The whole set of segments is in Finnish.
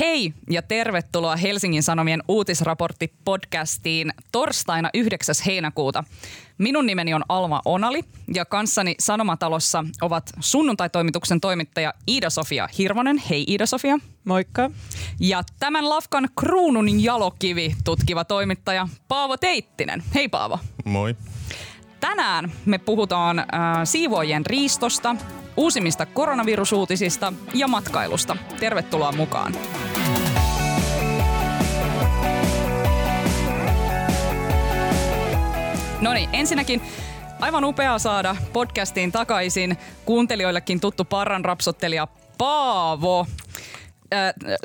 Hei ja tervetuloa Helsingin Sanomien uutisraportti-podcastiin torstaina 9. heinäkuuta. Minun nimeni on Alma Onali ja kanssani Sanomatalossa ovat sunnuntaitoimituksen toimittaja Ida Sofia Hirvonen. Hei Ida Sofia. Moikka. Ja tämän lafkan kruunun jalokivi tutkiva toimittaja Paavo Teittinen. Hei Paavo. Moi. Tänään me puhutaan siivoojien riistosta, uusimmista koronavirusuutisista ja matkailusta. Tervetuloa mukaan. Noniin, ensinnäkin aivan upeaa saada podcastiin takaisin kuuntelijoillekin tuttu parran rapsottelija Paavo.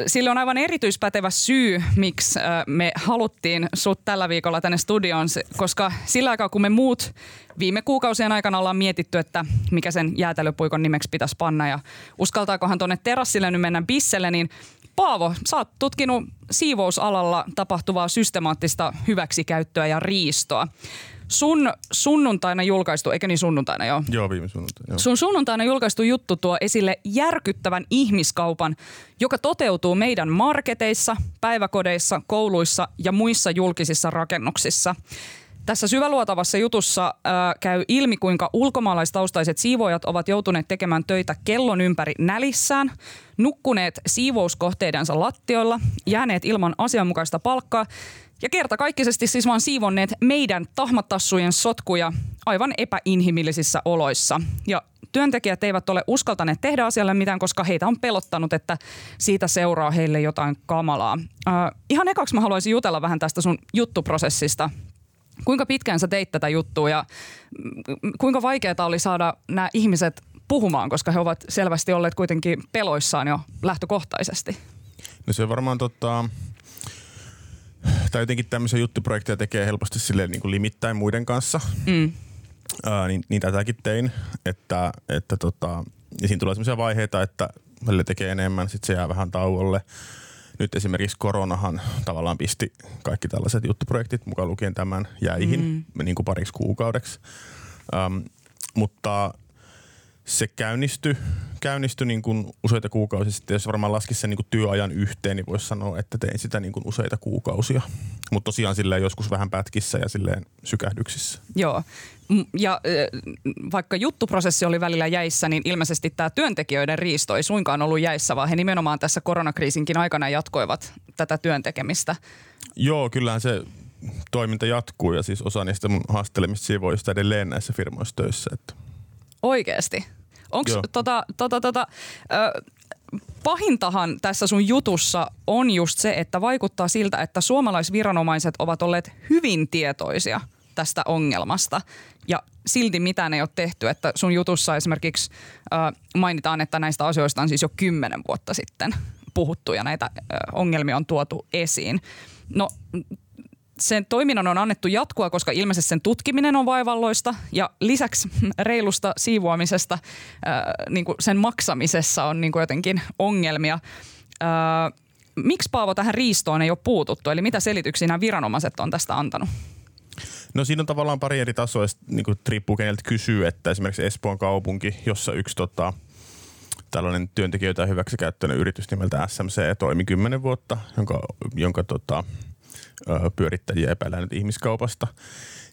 Sillä on aivan erityispätevä syy, miksi me haluttiin sut tällä viikolla tänne studioon, koska sillä aikaa kun me muut viime kuukausien aikana ollaan mietitty, että mikä sen jäätelöpuikon nimeksi pitäisi panna ja uskaltaakohan tuonne terassille nyt mennä bisselle, niin Paavo, sä oot tutkinut siivousalalla tapahtuvaa systemaattista hyväksikäyttöä ja riistoa. Sun sunnuntaina julkaistu, eikä niin sunnuntaina joo? Joo, viime sunnuntaina. Joo. Sun sunnuntaina julkaistu juttu tuo esille järkyttävän ihmiskaupan, joka toteutuu meidän marketeissa, päiväkodeissa, kouluissa ja muissa julkisissa rakennuksissa. Tässä syväluotavassa jutussa käy ilmi, kuinka ulkomaalaistaustaiset siivoojat ovat joutuneet tekemään töitä kellon ympäri nälissään, nukkuneet siivouskohteidensa lattioilla, jääneet ilman asianmukaista palkkaa ja kertakaikkisesti siis vaan siivonneet meidän tahmatassujen sotkuja aivan epäinhimillisissä oloissa. Ja työntekijät eivät ole uskaltaneet tehdä asialle mitään, koska heitä on pelottanut, että siitä seuraa heille jotain kamalaa. Ihan ekaksi mä haluaisin jutella vähän tästä sun juttuprosessista. Kuinka pitkään sä teit tätä juttua ja kuinka vaikeaa oli saada nämä ihmiset puhumaan, koska he ovat selvästi olleet kuitenkin peloissaan jo lähtökohtaisesti? No se varmaan tai jotenkin tämmöisiä juttuprojekteja tekee helposti silleen niin kuin limittäin muiden kanssa. Mm. Niin tätäkin tein, ja siinä tulee semmoisia vaiheita, että välillä tekee enemmän, sitten se jää vähän tauolle. Nyt esimerkiksi koronahan tavallaan pisti kaikki tällaiset juttuprojektit, mukaan lukien tämän jäihin niin kuin pariksi kuukaudeksi. Mutta se käynnistyi niin kuin useita kuukausia sitten. Jos varmaan laskisi sen niin kuin työajan yhteen, niin voisi sanoa, että tein sitä niin kuin useita kuukausia. Mutta tosiaan silleen joskus vähän pätkissä ja silleen sykähdyksissä. Joo. Ja vaikka juttuprosessi oli välillä jäissä, niin ilmeisesti tämä työntekijöiden riisto ei suinkaan ollut jäissä, vaan he nimenomaan tässä koronakriisinkin aikana jatkoivat tätä työntekemistä. Joo, kyllähän se toiminta jatkuu ja siis osa niistä mun haastelemista siivoojista edelleen näissä firmoissa töissä. Että. Oikeasti? Onko pahintahan tässä sun jutussa on just se, että vaikuttaa siltä, että suomalaisviranomaiset ovat olleet hyvin tietoisia tästä ongelmasta ja silti mitään ei ole tehty. Että sun jutussa esimerkiksi mainitaan, että näistä asioista on siis jo 10 vuotta sitten puhuttu ja näitä ongelmia on tuotu esiin. No sen toiminnan on annettu jatkua, koska ilmeisesti sen tutkiminen on vaivalloista ja lisäksi reilusta siivoamisesta niin kuin sen maksamisessa on niin kuin jotenkin ongelmia. Miksi Paavo tähän riistoon ei ole puututtu? Eli mitä selityksiä nämä viranomaiset on tästä antanut? No siinä on tavallaan pari eri tasoa, niin kuin riippuu keneltä kysyy, että esimerkiksi Espoon kaupunki, jossa yksi tällainen työntekijöitä hyväksikäyttöinen yritys nimeltä SMC toimi 10 vuotta, jonka pyörittäjiä epäillään nyt ihmiskaupasta,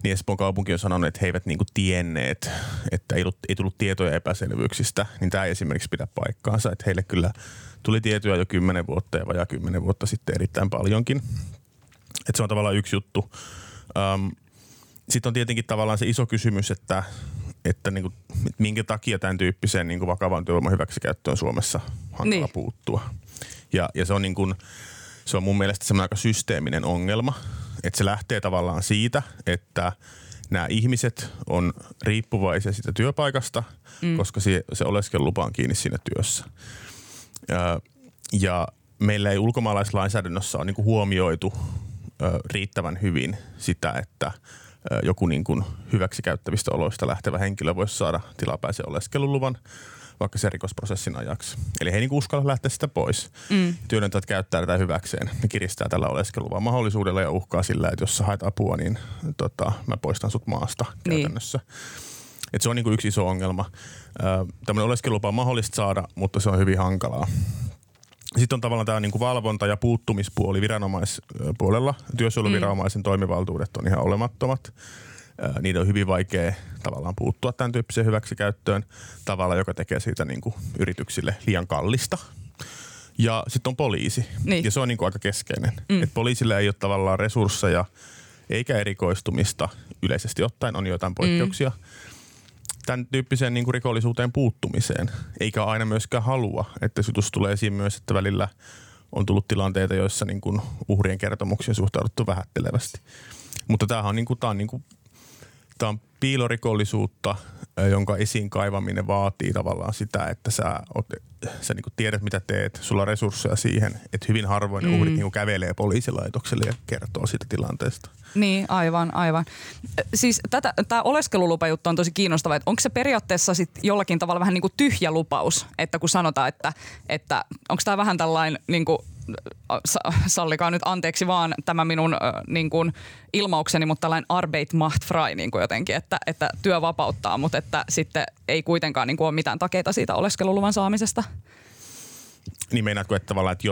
niin Espoon kaupunki on sanonut, että he eivät niinku tienneet, että ei tullut tietoja epäselvyyksistä, niin tämä ei esimerkiksi pidä paikkaansa, että heille kyllä tuli tietoja jo 10 vuotta ja vajaa 10 vuotta sitten erittäin paljonkin. Että se on tavallaan yksi juttu. Sitten on tietenkin tavallaan se iso kysymys, että niinku, minkä takia tämän tyyppiseen niinku vakavan työvoiman hyväksikäyttöön Suomessa hankala puuttua. Ja se on niin kuin se on mun mielestä semmoinen aika systeeminen ongelma, että se lähtee tavallaan siitä, että nämä ihmiset on riippuvaisia siitä työpaikasta, koska se oleskelulupa on kiinni siinä työssä. Ja meillä ei ulkomaalaislainsäädännössä ole niinku huomioitu riittävän hyvin sitä, että joku niinku hyväksikäyttävistä oloista lähtevä henkilö voisi saada tilapäisen oleskeluluvan, vaikka se rikosprosessin ajaksi. Eli he ei uskalla lähteä sitä pois. Työnantajat käyttää tätä hyväkseen. Ne kiristää tällä oleskeluvan mahdollisuudella ja uhkaa sillä, että jos sä haet apua, niin mä poistan sut maasta käytännössä. Et se on niinku yksi iso ongelma. Tämmöinen oleskelupa on mahdollista saada, mutta se on hyvin hankalaa. Sitten on tavallaan tämä niinku valvonta- ja puuttumispuoli viranomaispuolella. Työsuojeluviranomaisen toimivaltuudet on ihan olemattomat. Niiden on hyvin vaikea tavallaan puuttua tämän tyyppiseen hyväksikäyttöön tavalla, joka tekee siitä niinku yrityksille liian kallista. Ja sitten on poliisi. Niin. Ja se on niinku aika keskeinen. Mm. Et poliisille ei ole tavallaan resursseja eikä erikoistumista yleisesti ottaen, on joitain poikkeuksia. Tämän tyyppiseen niin kuin rikollisuuteen puuttumiseen, eikä aina myöskään halua. Että se tulee esiin myös, että välillä on tullut tilanteita, joissa niin kuin uhrien kertomuksiin suhtauduttu vähättelevästi. Mutta tämähän on, niin kuin, tämä on piilorikollisuutta, jonka esiin kaivaminen vaatii tavallaan sitä, että sä niin kuin tiedät, mitä teet, sulla on resursseja siihen, että hyvin harvoin uhrit niin kuin kävelee poliisilaitokselle ja kertoo siitä tilanteesta. Niin, aivan. Siis tämä oleskelulupajuttu on tosi kiinnostava, että onko se periaatteessa sit jollakin tavalla vähän niin kuin tyhjä lupaus, että kun sanotaan, että onko tämä vähän tällainen niin kuin, sallikaa nyt anteeksi vaan tämä minun niin kuin ilmaukseni, mutta tällainen Arbeit macht frei niin kuin jotenkin, että työ vapauttaa, mutta että sitten ei kuitenkaan niin kuin ole mitään takeita siitä oleskeluluvan saamisesta. Niin meinaatko, että tavallaan, että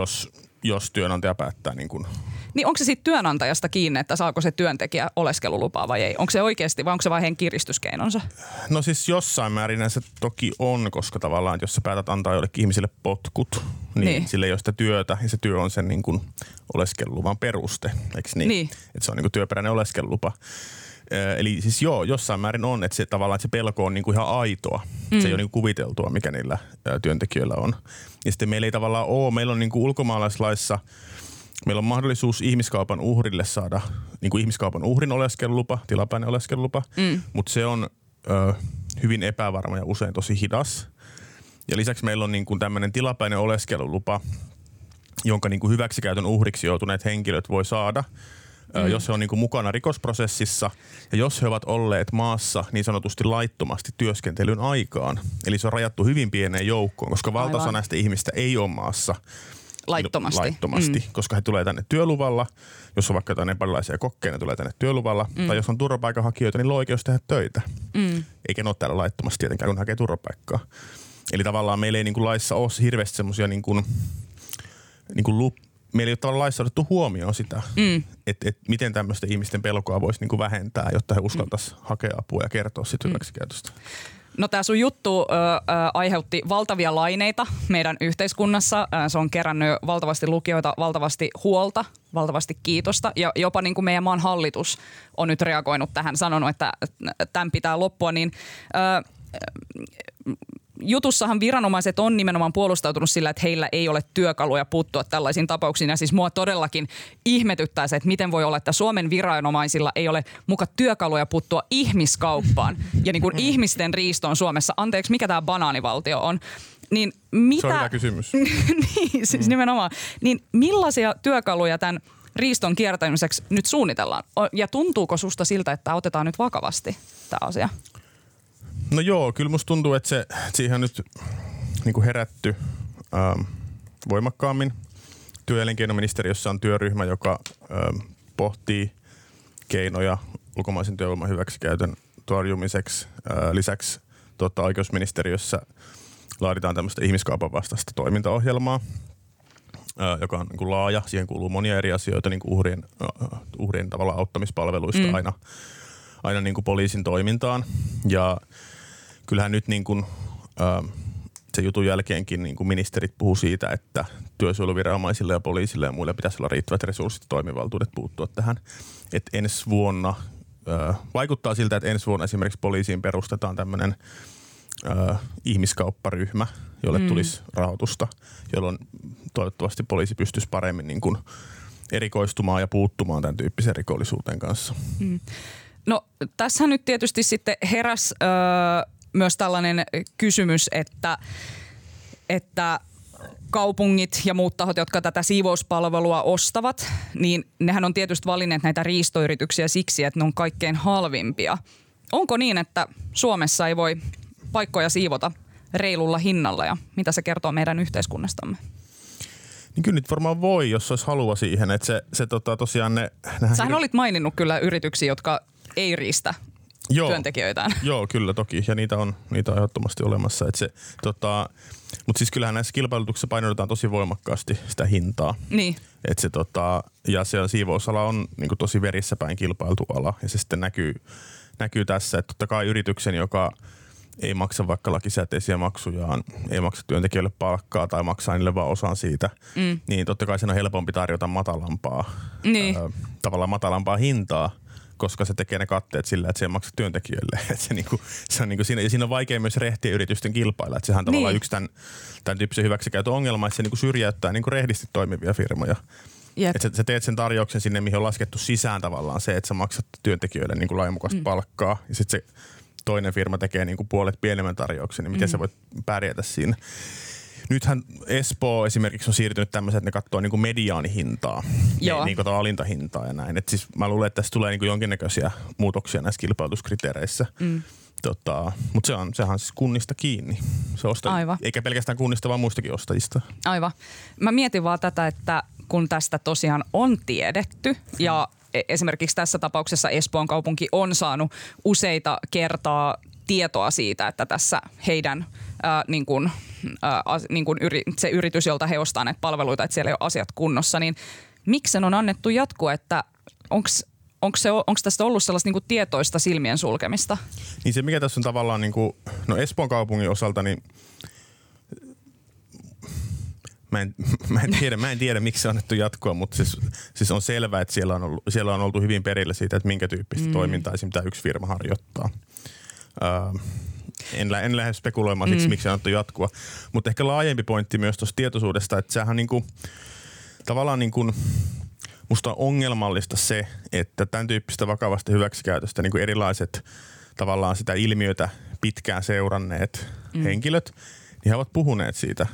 jos työnantaja päättää niin kuin... Niin onko se sitten työnantajasta kiinni, että saako se työntekijä oleskelulupaa vai ei? Onko se oikeasti vai onko se vain kiristyskeinonsa? No siis jossain määrin se toki on, koska tavallaan jos sä päätät antaa jollekin ihmiselle potkut, niin sille ei ole sitä työtä ja se työ on sen niin kuin oleskeluluvan peruste, eikö niin? Niin. Että se on niin kuin työperäinen oleskelulupa. Eli siis joo, jossain määrin on, että se tavallaan että se pelko on niin kuin ihan aitoa. Se ei ole niin kuin kuviteltua, mikä niillä työntekijöillä on. Ja sitten meillä ei tavallaan ole, meillä on niin kuin ulkomaalaislaissa... Meillä on mahdollisuus ihmiskaupan uhrille saada niin kuin ihmiskaupan uhrin oleskelulupa, tilapäinen oleskelulupa, mutta se on hyvin epävarma ja usein tosi hidas. Ja lisäksi meillä on niin kuin tämmöinen tilapäinen oleskelulupa, jonka niin kuin hyväksikäytön uhriksi joutuneet henkilöt voi saada, jos he on niin kuin mukana rikosprosessissa ja jos he ovat olleet maassa niin sanotusti laittomasti työskentelyn aikaan. Eli se on rajattu hyvin pieneen joukkoon, koska valtaosa näistä ihmistä ei ole maassa. Laittomasti, koska he tulee tänne työluvalla. Jos on vaikka jotain epäilylaisia kokkeja, ne tulee tänne työluvalla. Tai jos on turvapaikanhakijoita, niin on oikeus tehdä töitä. Eikä ne ole täällä laittomasti tietenkään, kun hakee turvapaikkaa. Eli tavallaan meillä ei niin kuin laissa ole hirveästi semmoisia, meillä ei ole tavallaan laissa otettu huomioon sitä, että miten tämmöisten ihmisten pelkoa voisi niin kuin vähentää, jotta he uskaltaisivat hakea apua ja kertoa siitä hyväksikäytöstä. No tämä sun juttu aiheutti valtavia laineita meidän yhteiskunnassa. Se on kerännyt valtavasti lukijoita, valtavasti huolta, valtavasti kiitosta. Ja jopa niin kuin meidän maan hallitus on nyt reagoinut tähän, sanonut, että tämän pitää loppua. Niin, jutussahan viranomaiset on nimenomaan puolustautunut sillä, että heillä ei ole työkaluja puuttua tällaisiin tapauksiin. Ja siis mua todellakin ihmetyttää se, että miten voi olla, että Suomen viranomaisilla ei ole muka työkaluja puuttua ihmiskauppaan ja niin kuin ihmisten riistoon Suomessa. Anteeksi, mikä tämä banaanivaltio on? Niin mitä... Se on hyvä kysymys. Niin, siis nimenomaan. Niin millaisia työkaluja tämän riiston kiertämiseksi nyt suunnitellaan? Ja tuntuuko susta siltä, että otetaan nyt vakavasti tämä asia? No joo, kyllä musta tuntuu, että siihen on nyt niin kuin herätty voimakkaammin. Työ- ja elinkeinoministeriössä on työryhmä, joka pohtii keinoja ulkomaisen työvoiman hyväksikäytön torjumiseksi. Lisäksi oikeusministeriössä laaditaan tämmöistä ihmiskaupan vastaista toimintaohjelmaa, joka on niin kuin laaja. Siihen kuuluu monia eri asioita, niin kuin uhrien tavallaan auttamispalveluista aina niin kuin poliisin toimintaan. Ja kyllähän nyt niin kuin, se jutun jälkeenkin niin kuin ministerit puhuu siitä, että työsuojeluviranomaisille ja poliisille ja muille pitäisi olla riittävät resurssit ja toimivaltuudet puuttua tähän. Et ensi vuonna, vaikuttaa siltä, että ensi vuonna esimerkiksi poliisiin perustetaan tämmöinen ihmiskaupparyhmä, jolle tulisi rahoitusta, jolloin toivottavasti poliisi pystyisi paremmin niin kuin erikoistumaan ja puuttumaan tämän tyyppisen rikollisuuteen kanssa. No tässä nyt tietysti sitten heräs myös tällainen kysymys, että kaupungit ja muut tahot, jotka tätä siivouspalvelua ostavat, niin nehän on tietysti valinneet näitä riistoyrityksiä siksi, että ne on kaikkein halvimpia. Onko niin, että Suomessa ei voi paikkoja siivota reilulla hinnalla ja mitä se kertoo meidän yhteiskunnastamme? Niin kyllä nyt varmaan voi, jos olisi halua siihen, että se tosiaan ne... Sähän olit maininnut kyllä yrityksiä, jotka ei riistä työntekijöitään. Joo, kyllä toki. Ja niitä on ehdottomasti olemassa. Mutta siis kyllähän näissä kilpailutuksissa painotetaan tosi voimakkaasti sitä hintaa. Niin. Et se, ja se siivousala on niinku tosi verissäpäin kilpailtu ala. Ja se sitten näkyy tässä, että totta kai yrityksen, joka ei maksa vaikka lakisääteisiä maksujaan, ei maksa työntekijöille palkkaa tai maksaa niille vaan osan siitä, niin totta kai sen on helpompi tarjota matalampaa, niin. Tavallaan matalampaa hintaa, koska se tekee ne katteet sillä, että se ei maksa työntekijöille. Siinä on vaikea myös rehtien yritysten kilpailla. Et sehän tavallaan yksi tämän tyyppisen hyväksikäytön ongelma, että se niinku syrjäyttää niinku rehdisti toimivia firmoja. Että sä teet sen tarjouksen sinne, mihin on laskettu sisään tavallaan se, että sä maksat työntekijöille niinku lainmukaista palkkaa. Ja sit se toinen firma tekee niinku puolet pienemmän tarjouksen, niin miten sä voit pärjätä siinä. Nythän Espoo esimerkiksi on siirtynyt tämmöiseen, että ne katsoo niinku mediaanihintaa, ei niinku alintahintaa ja näin. Et siis mä luulen, että tässä tulee niinku jonkinnäköisiä muutoksia näissä kilpailutuskriteereissä. Mutta sehän on siis kunnista kiinni. Se ostaa, eikä pelkästään kunnista, vaan muistakin ostajista. Aivan. Mä mietin vaan tätä, että kun tästä tosiaan on tiedetty ja esimerkiksi tässä tapauksessa Espoon kaupunki on saanut useita kertaa tietoa siitä, että tässä heidän se yritys, jolta he ostaa näitä palveluita, että siellä ei ole asiat kunnossa, niin miksi sen on annettu jatkua, että onko tästä ollut sellaista niin kuin tietoista silmien sulkemista? Niin se mikä tässä on tavallaan, niin kuin, no Espoon kaupungin osalta, niin Mä en tiedä, miksi se on annettu jatkoa, mutta siis on selvää, että siellä on oltu hyvin perillä siitä, että minkä tyyppistä toimintaa esimerkiksi yksi firma harjoittaa. En lähde spekuloimaan siksi, miksi se on annettu jatkoa. Mutta ehkä laajempi pointti myös tuosta tietoisuudesta, että sehän niinku, tavallaan niinku, musta on ongelmallista se, että tämän tyyppistä vakavasta hyväksikäytöstä niinku erilaiset tavallaan sitä ilmiötä pitkään seuranneet henkilöt, niin he ovat puhuneet siitä.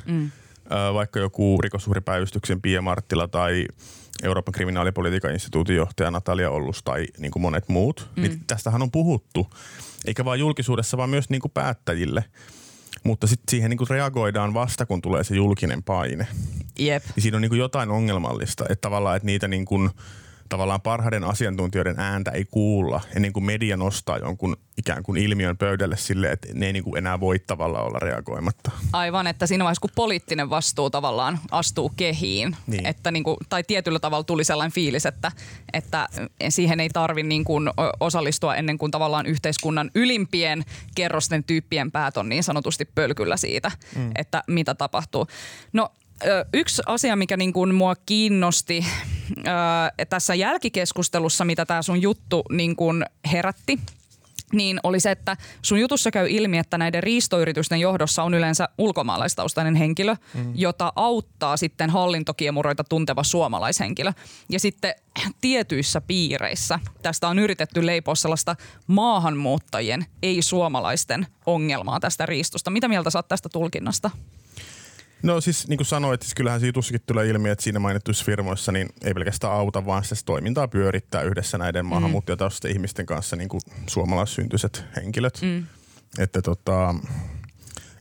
Vaikka joku rikosuhripäivystyksen Pia Marttila tai Euroopan kriminaalipolitiikan instituutin johtaja Natalia Ollus tai niin kuin monet muut. Niin tästähän on puhuttu, eikä vaan julkisuudessa, vaan myös niin kuin päättäjille. Mutta sitten siihen niin kuin reagoidaan vasta, kun tulee se julkinen paine. Jep. Ja siinä on niin kuin jotain ongelmallista, että tavallaan että niitä niin kuin, tavallaan parhaiden asiantuntijoiden ääntä ei kuulla ennen kuin media nostaa jonkun ikään kuin ilmiön pöydälle silleen, että ne ei niin kuin enää voi tavallaan olla reagoimatta. Aivan, että siinä vaiheessa kun poliittinen vastuu tavallaan astuu kehiin, niin. Että niin kuin, tai tietyllä tavalla tuli sellainen fiilis, että siihen ei tarvitse niin kuin osallistua ennen kuin tavallaan yhteiskunnan ylimpien kerrosten tyyppien päät on niin sanotusti pölkyllä siitä, että mitä tapahtuu. No, yksi asia, mikä niin kuin mua kiinnosti tässä jälkikeskustelussa, mitä tämä sun juttu niin kuin herätti, niin oli se, että sun jutussa käy ilmi, että näiden riistoyritysten johdossa on yleensä ulkomaalaistaustainen henkilö, jota auttaa sitten hallintokiemuroita tunteva suomalaishenkilö. Ja sitten tietyissä piireissä tästä on yritetty leipoa sellaista maahanmuuttajien, ei-suomalaisten ongelmaa tästä riistosta. Mitä mieltä sä oot tästä tulkinnasta? No siis niin kuin sanoit, siis kyllähän siitä tussakin tulee ilmi, että siinä mainittuissa firmoissa niin ei pelkästään auta, vaan se toimintaa pyörittää yhdessä näiden maahanmuuttajataustaisten ihmisten kanssa niin kuin suomalaissyntyset henkilöt. Että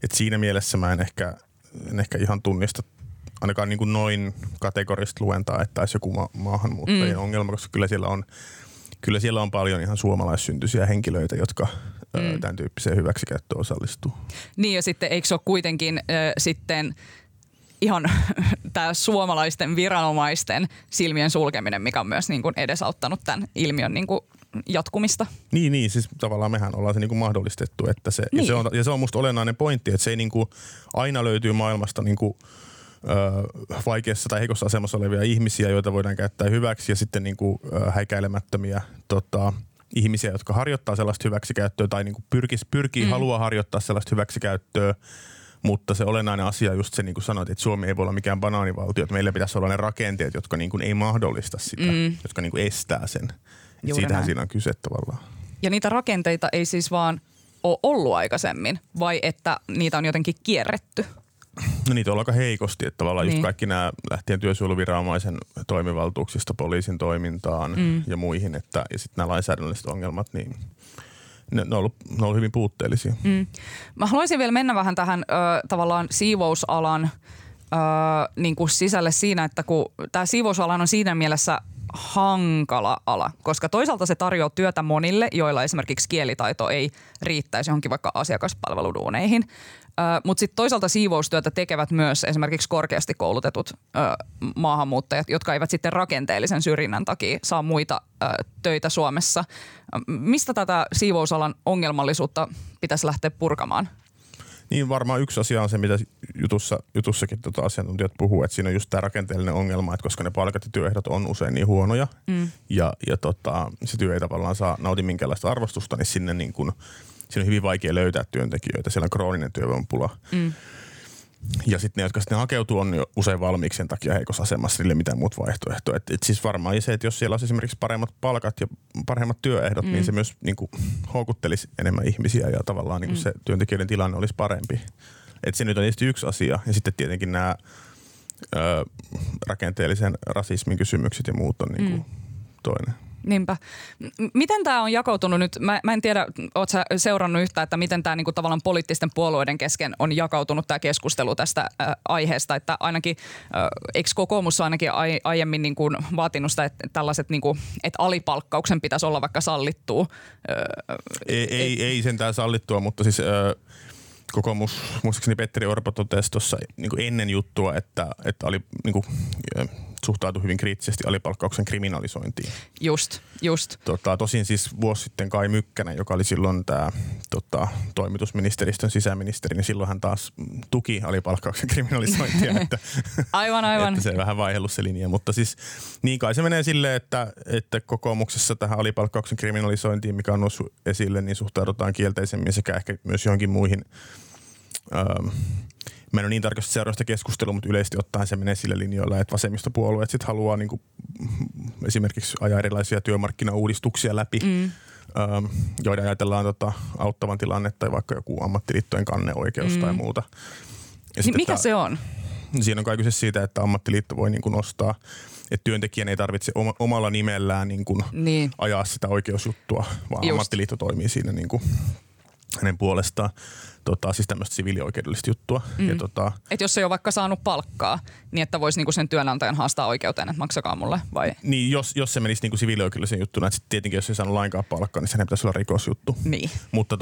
että siinä mielessä mä en ehkä ihan tunnista ainakaan niin kuin noin kategorista luentaa, että olisi joku maahanmuuttajien ongelma, koska kyllä siellä on paljon ihan suomalaissyntyisiä henkilöitä, jotka tämän tyyppiseen hyväksikäyttöön osallistuu. Niin ja sitten eikö se ole kuitenkin sitten ihan tämä suomalaisten viranomaisten silmien sulkeminen, mikä on myös niin kuin edesauttanut tämän ilmiön niin kuin jatkumista? Niin, siis tavallaan mehän ollaan se niin kuin mahdollistettu. Että se, niin. ja se on musta olennainen pointti, että se ei niin kuin aina löytyy maailmasta niin kuin vaikeassa tai heikossa asemassa olevia ihmisiä, joita voidaan käyttää hyväksi ja sitten niin kuin häikäilemättömiä ihmisiä, jotka harjoittaa sellaista hyväksikäyttöä tai niin kuin haluaa harjoittaa sellaista hyväksikäyttöä, mutta se olennainen asia just se, niin kuin sanoit, että Suomi ei voi olla mikään banaanivaltio, että meillä pitäisi olla ne rakenteet, jotka niin kuin ei mahdollista sitä, jotka niin kuin estää sen. Siitähän siinä on kyse tavallaan. Ja niitä rakenteita ei siis vaan ole ollut aikaisemmin, vai että niitä on jotenkin kierretty? No niitä on aika heikosti, että tavallaan just kaikki nämä lähtien työsuojeluviranomaisen toimivaltuuksista poliisin toimintaan ja muihin, että ja sitten nämä lainsäädännölliset ongelmat, niin ne on ollut hyvin puutteellisia. Mä haluaisin vielä mennä vähän tähän tavallaan siivousalan niin kuin sisälle siinä, että kun tämä siivousalan on siinä mielessä hankala ala, koska toisaalta se tarjoaa työtä monille, joilla esimerkiksi kielitaito ei riittäisi johonkin vaikka asiakaspalveluduuneihin. Mutta sitten toisaalta siivoustyötä tekevät myös esimerkiksi korkeasti koulutetut maahanmuuttajat, jotka eivät sitten rakenteellisen syrjinnän takia saa muita töitä Suomessa. Mistä tätä siivousalan ongelmallisuutta pitäisi lähteä purkamaan? Niin varmaan yksi asia on se, mitä jutussakin asiantuntijat puhuu, että siinä on just tämä rakenteellinen ongelma, että koska ne palkat ja työehdot on usein niin huonoja ja se työ ei tavallaan saa nauti minkäänlaista arvostusta, niin sinne niin kun, siinä on hyvin vaikea löytää työntekijöitä. Siellä on krooninen työvoimapula. Ja sitten ne, jotka sitten hakeutuu, on jo usein valmiiksi sen takia heikossa asemassa, niille mitään muut vaihtoehtoja. Et siis varmaan se, että jos siellä olisi esimerkiksi paremmat palkat ja paremmat työehdot, niin se myös niin kuin houkuttelisi enemmän ihmisiä ja tavallaan niin kuin se työntekijöiden tilanne olisi parempi. Et se nyt on tietysti yksi asia. Ja sitten tietenkin nämä rakenteellisen rasismin kysymykset ja muut on niin kuin toinen. Niinpä. Miten tämä on jakautunut nyt? Mä en tiedä, ootko sä seurannut yhtään, että miten tämä niinku tavallaan poliittisten puolueiden kesken on jakautunut tämä keskustelu tästä aiheesta, että ainakin, eikö kokoomus ainakin aiemmin niinku vaatinut sitä, että tällaiset, niinku, että alipalkkauksen pitäisi olla vaikka sallittua? Ei sentään sallittua, mutta siis kokoomus, muistaakseni Petteri Orpo totesi tuossa niinku ennen juttua, että oli niinku suhtautui hyvin kriittisesti alipalkkauksen kriminalisointiin. Just. Tosin siis vuosi sitten Kai Mykkänä, joka oli silloin tämä toimitusministeristön sisäministeri, niin silloin hän taas tuki alipalkkauksen kriminalisointia. Että, aivan. Että se vähän vaihdellut se linja, mutta siis niin kai se menee silleen, että kokoomuksessa tähän alipalkkauksen kriminalisointiin, mikä on noussut esille, niin suhtaudutaan kielteisemmin sekä ehkä myös johonkin muihin. Mä en ole niin tarkasti seurannut keskustelua, mutta yleisesti ottaen se menee sillä linjoilla, että vasemmistopuolueet sit haluaa niinku esimerkiksi ajaa erilaisia työmarkkinauudistuksia läpi, joiden ajatellaan auttavan tilannetta tai vaikka joku ammattiliittojen kanneoikeus tai muuta. Niin mikä se on? Siinä on kai kyse siitä, että ammattiliitto voi niinku nostaa, että työntekijän ei tarvitse omalla nimellään niinku ajaa sitä oikeusjuttua, vaan ammattiliitto toimii siinä niinku hänen puolestaan. Siis tämmöistä siviilioikeudellista juttua. Että jos ei ole vaikka saanut palkkaa, niin että voisi niinku sen työnantajan haastaa oikeuteen, että maksakaa mulle vai? Niin, jos se menisi niinku siviilioikeudellisen juttuna, että sitten tietenkin jos ei saanut lainkaan palkkaa, niin sen ei pitäisi olla rikosjuttu. Niin. Mutta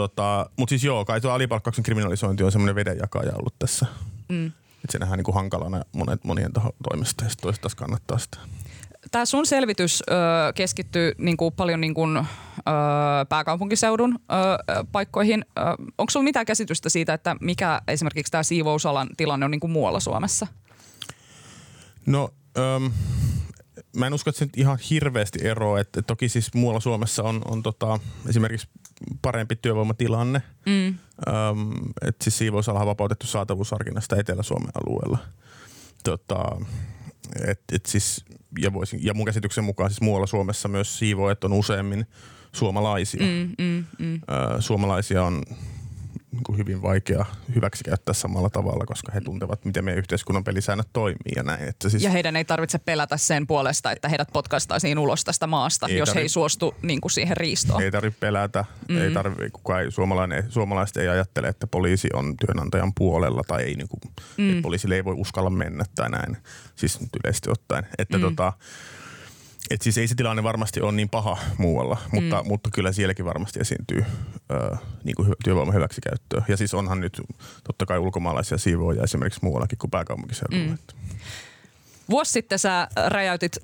siis joo, kai tuo alipalkkauksen kriminalisointi on semmoinen vedenjakaja ollut tässä. Että se nähdään niinku hankalana monien toimesta ja toista taas kannattaa sitä. Tämä sun selvitys keskittyy niinku paljon niinku, pääkaupunkiseudun paikkoihin. Onko sulla mitään käsitystä siitä, että mikä esimerkiksi tämä siivousalan tilanne on niinku muualla Suomessa? No, mä en usko, että se nyt ihan hirveästi eroa. Et toki siis muualla Suomessa on esimerkiksi parempi työvoimatilanne. Et siis siivousala on vapautettu saatavuusharkinnasta Etelä-Suomen alueella. Siis, ja mun käsityksen mukaan siis muualla Suomessa myös siivoojat on useammin suomalaisia. Suomalaisia on niin hyvin vaikea hyväksikäyttää samalla tavalla, koska he tuntevat, miten meidän yhteiskunnan pelisäännöt toimii ja näin. Että siis ja heidän ei tarvitse pelätä sen puolesta, että heidät potkaistaisiin ulos tästä maasta, jos he ei suostu niin kuin siihen riistoon. Ei tarvitse pelätä. Suomalaiset ei ajattele, että poliisi on työnantajan puolella tai ei, niin kuin, että poliisille ei voi uskalla mennä tai näin. Siis yleisesti ottaen. Että et siis ei se tilanne varmasti ole niin paha muualla, mutta kyllä sielläkin varmasti esiintyy niin kuin työvoiman hyväksikäyttöä. Ja siis onhan nyt totta kai ulkomaalaisia siivoja esimerkiksi muuallakin kuin pääkaupunkiseudulla. Vuosi sitten sä räjäytit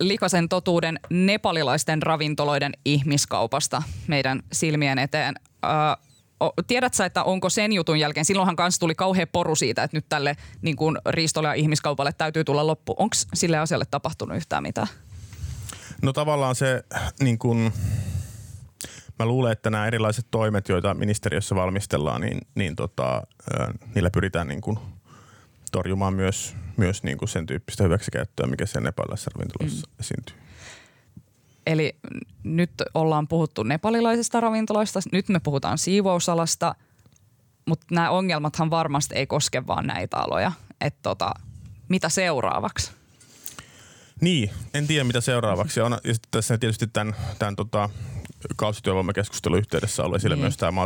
likaisen totuuden nepalilaisten ravintoloiden ihmiskaupasta meidän silmien eteen. Tiedät sä, että onko sen jutun jälkeen, silloinhan kanssa tuli kauhea poru siitä, että nyt tälle niin kuin riistolle ja ihmiskaupalle täytyy tulla loppu. Onko sille asialle tapahtunut yhtään mitään? No tavallaan se, niin kun, mä luulen, että nämä erilaiset toimet, joita ministeriössä valmistellaan, niin niillä pyritään niin kun torjumaan myös niin kun sen tyyppistä hyväksikäyttöä, mikä siellä nepalilaisessa ravintolassa esiintyy. Eli nyt ollaan puhuttu nepalilaisista ravintoloista, nyt me puhutaan siivousalasta, mutta nämä ongelmathan varmasti ei koske vaan näitä aloja. Että mitä seuraavaksi? Niin, en tiedä mitä seuraavaksi. Ja tässä tietysti tämän kausityövoimakeskustelun yhteydessä on esillä myös tämä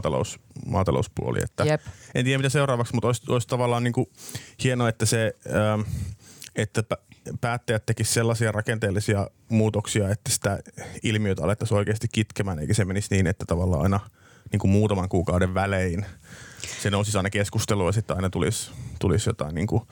maatalouspuoli. Että en tiedä mitä seuraavaksi, mutta olisi tavallaan niin kuin hienoa, että päättäjät tekisivät sellaisia rakenteellisia muutoksia, että sitä ilmiötä alettaisiin oikeasti kitkemään, eikä se menisi niin, että tavallaan aina niin kuin muutaman kuukauden välein se nousisi aina keskustelua ja sitten aina tulisi jotain niin kuin,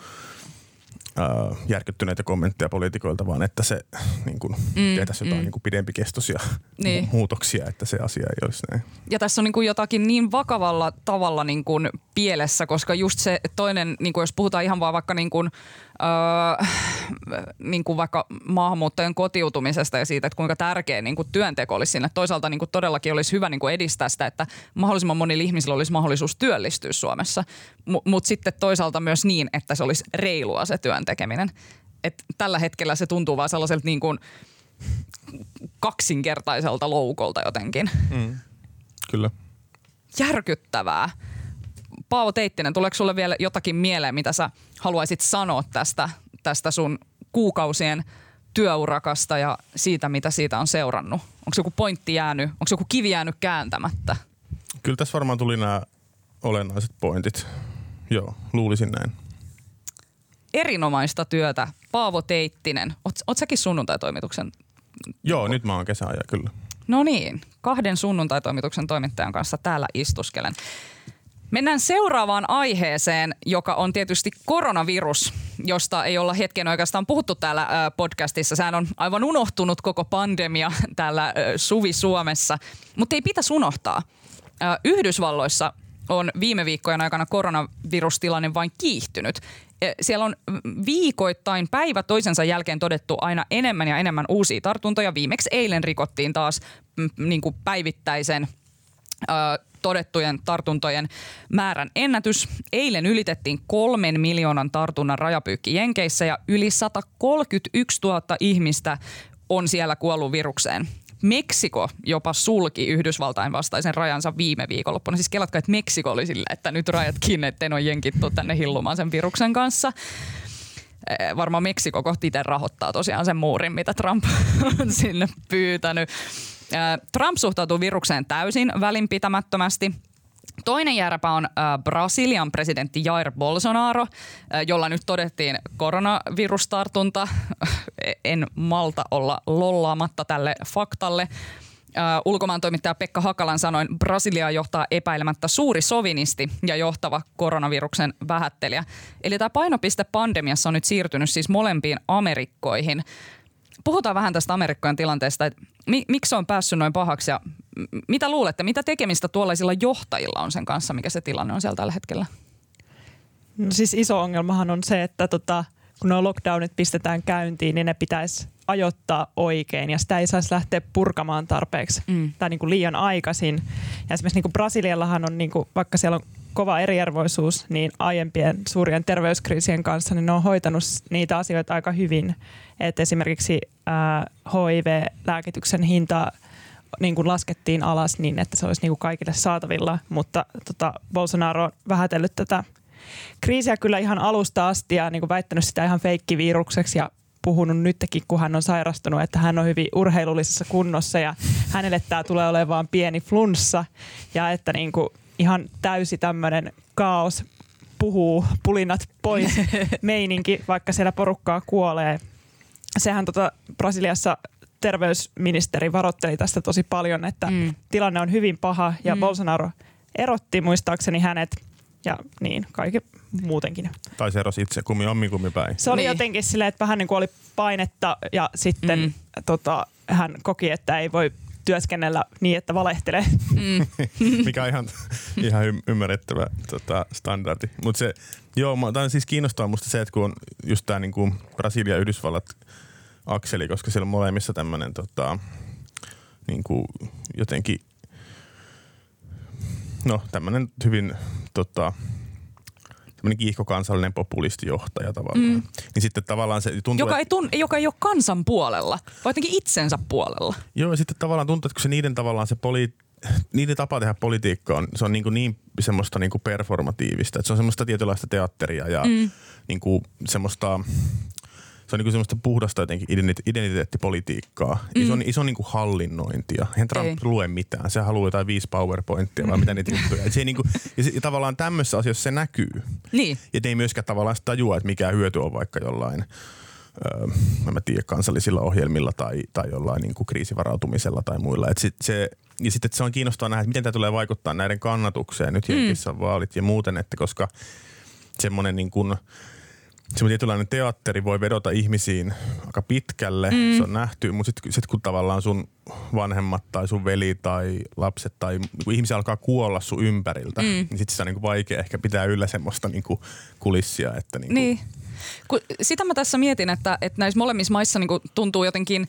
järkyttyneitä kommentteja poliitikoilta, vaan että se niin kuin, tehtäisiin jotain niin kuin pidempikestoisia niin. muutoksia, että se asia ei olisi näin. Ja tässä on niin kuin jotakin niin vakavalla tavalla niin kuin pielessä, koska just se toinen, niin kuin jos puhutaan ihan vaan vaikka niin kuin, niin kuin vaikka maahanmuuttajien kotiutumisesta ja siitä, että kuinka tärkeä niin kuin työnteko olisi siinä. Toisaalta niin kuin todellakin olisi hyvä niin kuin edistää sitä, että mahdollisimman monilla ihmisillä olisi mahdollisuus työllistyä Suomessa, mutta sitten toisaalta myös niin, että se olisi reilua se työn tekeminen. Et tällä hetkellä se tuntuu vaan sellaiselta niin kuin kaksinkertaiselta loukolta jotenkin. Mm. Kyllä. Järkyttävää. Paavo Teittinen, tuleeko sulle vielä jotakin mieleen, mitä sä haluaisit sanoa tästä sun kuukausien työurakasta ja siitä, mitä siitä on seurannut? Onko joku pointti jäänyt, onko joku kivi jäänyt kääntämättä? Kyllä tässä varmaan tuli nämä olennaiset pointit. Joo, luulisin näin. Erinomaista työtä, Paavo Teittinen. Oot säkin sunnuntaitoimituksen? Joo, nyt mä oon kesäajan, kyllä. No niin, 2 sunnuntaitoimituksen toimittajan kanssa täällä istuskelen. Mennään seuraavaan aiheeseen, joka on tietysti koronavirus, josta ei olla hetken oikeastaan puhuttu täällä podcastissa. Sehän on aivan unohtunut koko pandemia täällä Suvi-Suomessa, mutta ei pitäisi unohtaa. Yhdysvalloissa on viime viikkojen aikana koronavirustilanne vain kiihtynyt. Siellä on viikoittain päivä toisensa jälkeen todettu aina enemmän ja enemmän uusia tartuntoja. Viimeksi eilen rikottiin taas niin kuin päivittäisen todettujen tartuntojen määrän ennätys. Eilen ylitettiin 3 miljoonan tartunnan rajapyykki Jenkeissä ja yli 131 000 ihmistä on siellä kuollut virukseen. Meksiko jopa sulki Yhdysvaltain vastaisen rajansa viime viikonloppuna. Siis kelatkaa, että Meksiko oli sillä, että nyt rajat kiinni, ettei ne ole jenkittu tänne hillumaan sen viruksen kanssa. Varmaan Meksiko kohti itse rahoittaa tosiaan sen muurin, mitä Trump on sinne pyytänyt. Trump suhtautuu virukseen täysin välinpitämättömästi. Toinen järpä on Brasilian presidentti Jair Bolsonaro, jolla nyt todettiin koronavirustartunta. En malta olla lollaamatta tälle faktalle. Ulkomaantoimittaja Pekka Hakalan sanoin, Brasilia johtaa epäilemättä suuri sovinisti ja johtava koronaviruksen vähättelijä. Eli tämä painopiste pandemiassa on nyt siirtynyt siis molempiin Amerikkoihin. Puhutaan vähän tästä Amerikkojen tilanteesta, että miksi on päässyt noin pahaksi ja mitä luulette, mitä tekemistä tuollaisilla johtajilla on sen kanssa, mikä se tilanne on siellä tällä hetkellä? No siis iso ongelmahan on se, että kun nuo lockdownit pistetään käyntiin, niin ne pitäisi ajoittaa oikein ja sitä ei saisi lähteä purkamaan tarpeeksi tai niin kuin liian aikaisin. Ja esimerkiksi niin kuin Brasiliallahan on, niin kuin, vaikka siellä on kova eriarvoisuus, niin aiempien suurien terveyskriisien kanssa, niin ne on hoitanut niitä asioita aika hyvin. Et esimerkiksi HIV-lääkityksen hinta niin kuin laskettiin alas niin, että se olisi niin kuin kaikille saatavilla, mutta Bolsonaro on vähätellyt tätä kriisiä kyllä ihan alusta asti ja niin kuin väittänyt sitä ihan feikkivirukseksi ja puhunut nytkin, kun hän on sairastunut, että hän on hyvin urheilullisessa kunnossa ja hänelle tämä tulee olemaan pieni flunssa ja että niin kuin ihan täysi tämmöinen kaos puhuu pulinat pois meininki, vaikka siellä porukkaa kuolee. Sehän Brasiliassa terveysministeri varoitteli tästä tosi paljon, että tilanne on hyvin paha ja Bolsonaro erotti muistaakseni hänet ja niin kaikki muutenkin. Tai se erosi itse kummi päin. Se oli jotenkin silleen, että vähän niin kuin oli painetta ja sitten hän koki, että ei voi työskennellä niin, että valehtelee. Mikä on ihan ymmärrettävä standardi. Mutta se, tämä siis kiinnostaa musta se, että kun on just tämä niinku Brasilia ja Yhdysvallat akseli, koska siellä on molemmissa tämmöinen niinku jotenkin, no tämmöinen hyvin tämmöinen kiihkokansallinen populistijohtaja tavallaan. Niin sitten tavallaan se tuntuu, joka ei ole kansan puolella, vaan jotenkin itsensä puolella. Joo, ja sitten tavallaan tuntuu, että kun se niiden tavallaan niiden tapa tehdä politiikkaa on, se on niin semmoista niin kuin performatiivista, että se on semmoista tietynlaista teatteria ja niin kuin semmoista, se on niin kuin semmoista puhdasta jotenkin identiteettipolitiikkaa. Se on niin kuin hallinnointia. Eihän Trump lue mitään. Se haluaa jotain 5 PowerPointia vai mitä niitä juttuja. Se niin kuin, ja tavallaan tämmöisessä asiassa se näkyy. Niin. Ja ne ei myöskään tavallaan sitä tajua, että mikä hyöty on vaikka jollain mä tiedän, kansallisilla ohjelmilla tai jollain niin kuin kriisivarautumisella tai muilla. Et sit se, ja sitten se on kiinnostavaa nähdä, että miten tämä tulee vaikuttaa näiden kannatukseen. Nyt Jenkissä on vaalit ja muuten, että koska semmoinen niin kuin semmoinen tietynlainen teatteri voi vedota ihmisiin aika pitkälle, se on nähty, mutta sitten kun tavallaan sun vanhemmat tai sun veli tai lapset tai kun ihmisiä alkaa kuolla sun ympäriltä, niin sitten se on niinku vaikea ehkä pitää yllä semmoista niinku kulissia. Että niinku. Niin. Sitä mä tässä mietin, että näissä molemmissa maissa niinku tuntuu jotenkin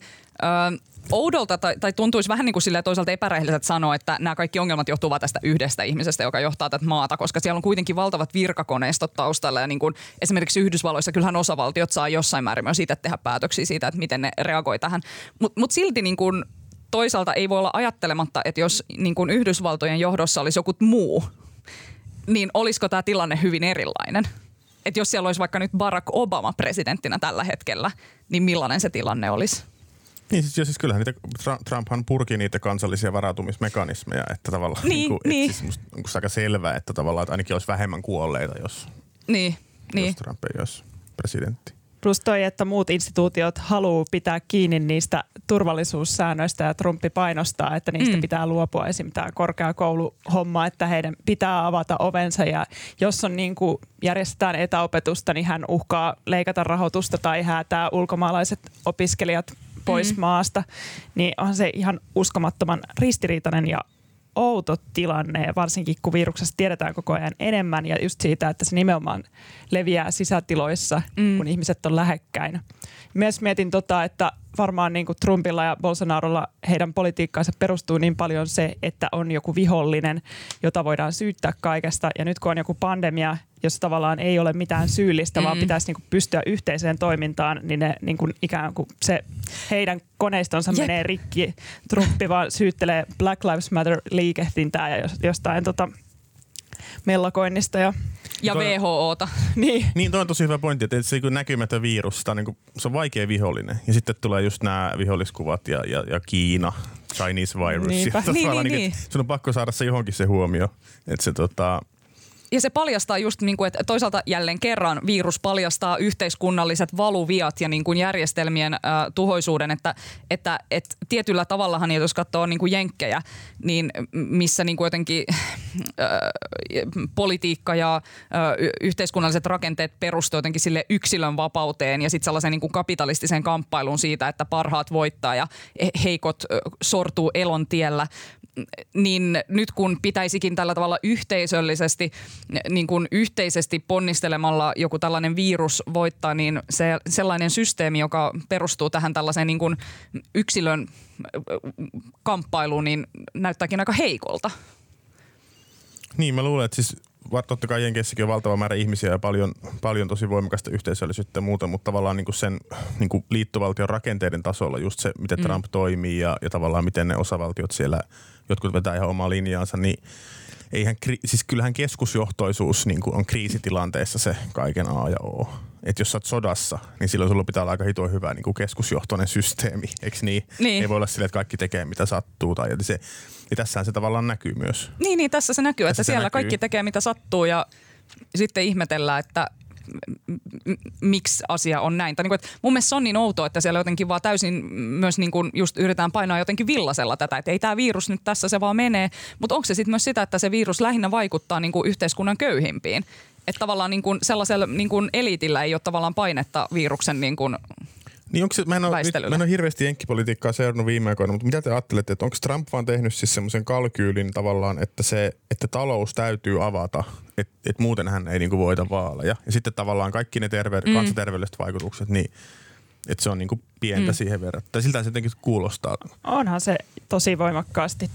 oudolta tai tuntuisi vähän niin kuin silleen toisaalta epärehelliseltä sanoa, että nämä kaikki ongelmat johtuvat tästä yhdestä ihmisestä, joka johtaa tätä maata, koska siellä on kuitenkin valtavat virkakoneistot taustalla ja niin kuin esimerkiksi Yhdysvalloissa kyllähän osavaltiot saa jossain määrin myös itse tehdä päätöksiä siitä, että miten ne reagoi tähän, mut silti niin kuin toisaalta ei voi olla ajattelematta, että jos niin kuin Yhdysvaltojen johdossa olisi joku muu, niin olisiko tämä tilanne hyvin erilainen? Että jos siellä olisi vaikka nyt Barack Obama presidenttinä tällä hetkellä, niin millainen se tilanne olisi? Niin siis kyllähän niitä, Trumphan purki niitä kansallisia varautumismekanismeja, että tavallaan niin. Et siis musta, onko se aika selvää, että tavallaan että ainakin olisi vähemmän kuolleita, jos Trump ei olisi presidentti. Plus toi, että muut instituutiot haluaa pitää kiinni niistä turvallisuussäännöistä ja Trumpi painostaa, että niistä pitää luopua. Esimerkiksi tämä korkeakouluhomma, että heidän pitää avata ovensa ja jos on niin kuin järjestetään etäopetusta, niin hän uhkaa leikata rahoitusta tai häätää ulkomaalaiset opiskelijat pois maasta. Niin on se ihan uskomattoman ristiriitainen ja outo tilanne, varsinkin kun viruksesta tiedetään koko ajan enemmän ja just siitä, että se nimenomaan leviää sisätiloissa, kun ihmiset on lähekkäin. Myös mietin, että varmaan niin kuin Trumpilla ja Bolsonarolla heidän politiikkaansa perustuu niin paljon se, että on joku vihollinen, jota voidaan syyttää kaikesta. Ja nyt kun on joku pandemia, jossa tavallaan ei ole mitään syyllistä, vaan pitäisi niin kuin pystyä yhteiseen toimintaan, niin ne niin kuin ikään kuin se heidän koneistonsa menee rikki. Trumpi vaan syyttelee Black Lives Matter-liikehdintää ja jostain mellakoinnista ja WHO:ta. Niin, toi on tosi hyvä pointti, että se näkymätön virus, se on vaikea vihollinen. Ja sitten tulee just nämä viholliskuvat ja Kiina, Chinese virus. Niin. Sun on pakko saada se johonkin se huomio. Että se Ja se paljastaa just, että toisaalta jälleen kerran virus paljastaa yhteiskunnalliset valuviat ja järjestelmien tuhoisuuden, että tietyllä tavallahan, jos katsoo jenkkejä, niin missä jotenkin politiikka ja yhteiskunnalliset rakenteet perustuu jotenkin sille yksilön vapauteen ja sitten sellaiseen kapitalistiseen kamppailuun siitä, että parhaat voittaa ja heikot sortuu elontiellä. Niin nyt kun pitäisikin tällä tavalla yhteisesti ponnistelemalla joku tällainen virus voittaa, niin se sellainen systeemi, joka perustuu tähän tällaiseen yksilön kamppailuun, niin näyttääkin aika heikolta. Niin, mä luulen, että siis totta kai Jenkeissäkin on valtava määrä ihmisiä ja paljon tosi voimakasta yhteisöllisyyttä ja muuta, mutta tavallaan sen liittovaltion rakenteiden tasolla just se, miten Trump toimii ja tavallaan miten ne osavaltiot siellä, jotkut vetää ihan omaa linjaansa, niin siis kyllähän keskusjohtoisuus on kriisitilanteessa se kaiken A ja O. Että jos sä oot sodassa, niin silloin sulla pitää olla aika hitoin hyvä keskusjohtoinen systeemi, eikö niin? Ei voi olla silleen, että kaikki tekee mitä sattuu. Ja tässähän se tavallaan näkyy myös. Niin, tässä se näkyy, että siellä kaikki tekee mitä sattuu ja sitten ihmetellään, että miksi asia on näin. Tai että mun mielestä se on niin outoa, että siellä jotenkin vaan täysin myös just yritetään painaa jotenkin villasella tätä, että ei tämä virus nyt tässä, se vaan menee. Mutta onko se sitten myös sitä, että se virus lähinnä vaikuttaa yhteiskunnan köyhimpiin? Että tavallaan sellaisella eliitillä ei ole tavallaan painetta viruksen väistelylle. Mä en ole hirveästi jenkkipolitiikkaa seurannut viime aikoina, mutta mitä te ajattelette, että onko Trump vaan tehnyt siis semmoisen kalkyylin tavallaan, että talous täytyy avata, että muuten hän ei voita vaaleja. Ja sitten tavallaan kaikki ne kansanterveydelliset vaikutukset, niin että se on pientä siihen verrattuna. Siltä se jotenkin kuulostaa. Onhan se tosi voimakkaasti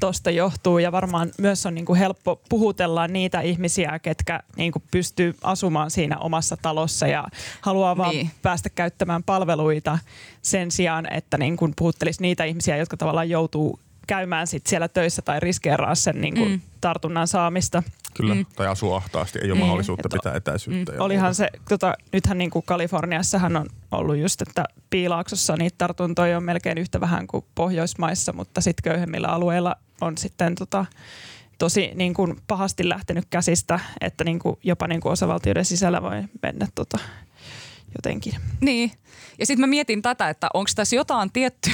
tosta johtuu ja varmaan myös on helppo puhutella niitä ihmisiä, ketkä pystyy asumaan siinä omassa talossa ja haluaa vaan päästä käyttämään palveluita sen sijaan, että puhuttelisi niitä ihmisiä, jotka tavallaan joutuu käymään sit siellä töissä tai riskeeraa sen tartunnan saamista. Kyllä, tai asuu ahtaasti, ei ole mahdollisuutta pitää etäisyyttä. Olihan se, nythän Kaliforniassahan on ollut just, että Piilaaksossa niitä tartuntoja on melkein yhtä vähän kuin Pohjoismaissa, mutta sitten köyhemmillä alueilla on sitten tosi pahasti lähtenyt käsistä, että jopa osavaltioiden sisällä voi mennä jotenkin. Niin. Ja sitten mä mietin tätä, että onko tässä jotain tiettyä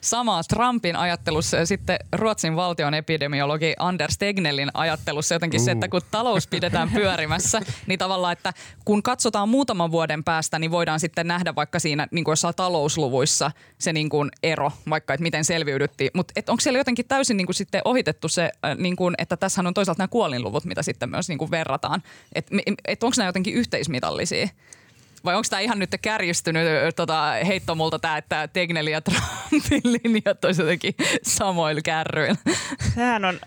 samaa Trumpin ajattelussa ja sitten Ruotsin valtion epidemiologi Anders Tegnellin ajattelussa jotenkin se, että kun talous pidetään pyörimässä, niin tavallaan, että kun katsotaan muutaman vuoden päästä, niin voidaan sitten nähdä vaikka siinä niin kuin jossain talousluvuissa se niin kuin ero, vaikka että miten selviydyttiin. Mutta onko siellä jotenkin täysin niin kuin sitten ohitettu se, niin kuin, että tässähän on toisaalta nämä kuolinluvut, mitä sitten myös niin kuin verrataan. Että onko nämä jotenkin yhteismitallisia? Vai onko tämä ihan nyt kärjistynyt heitto multa tämä, että Tegnellin ja Trumpin linjat olisi jotenkin samoilla kärryillä? Sehän on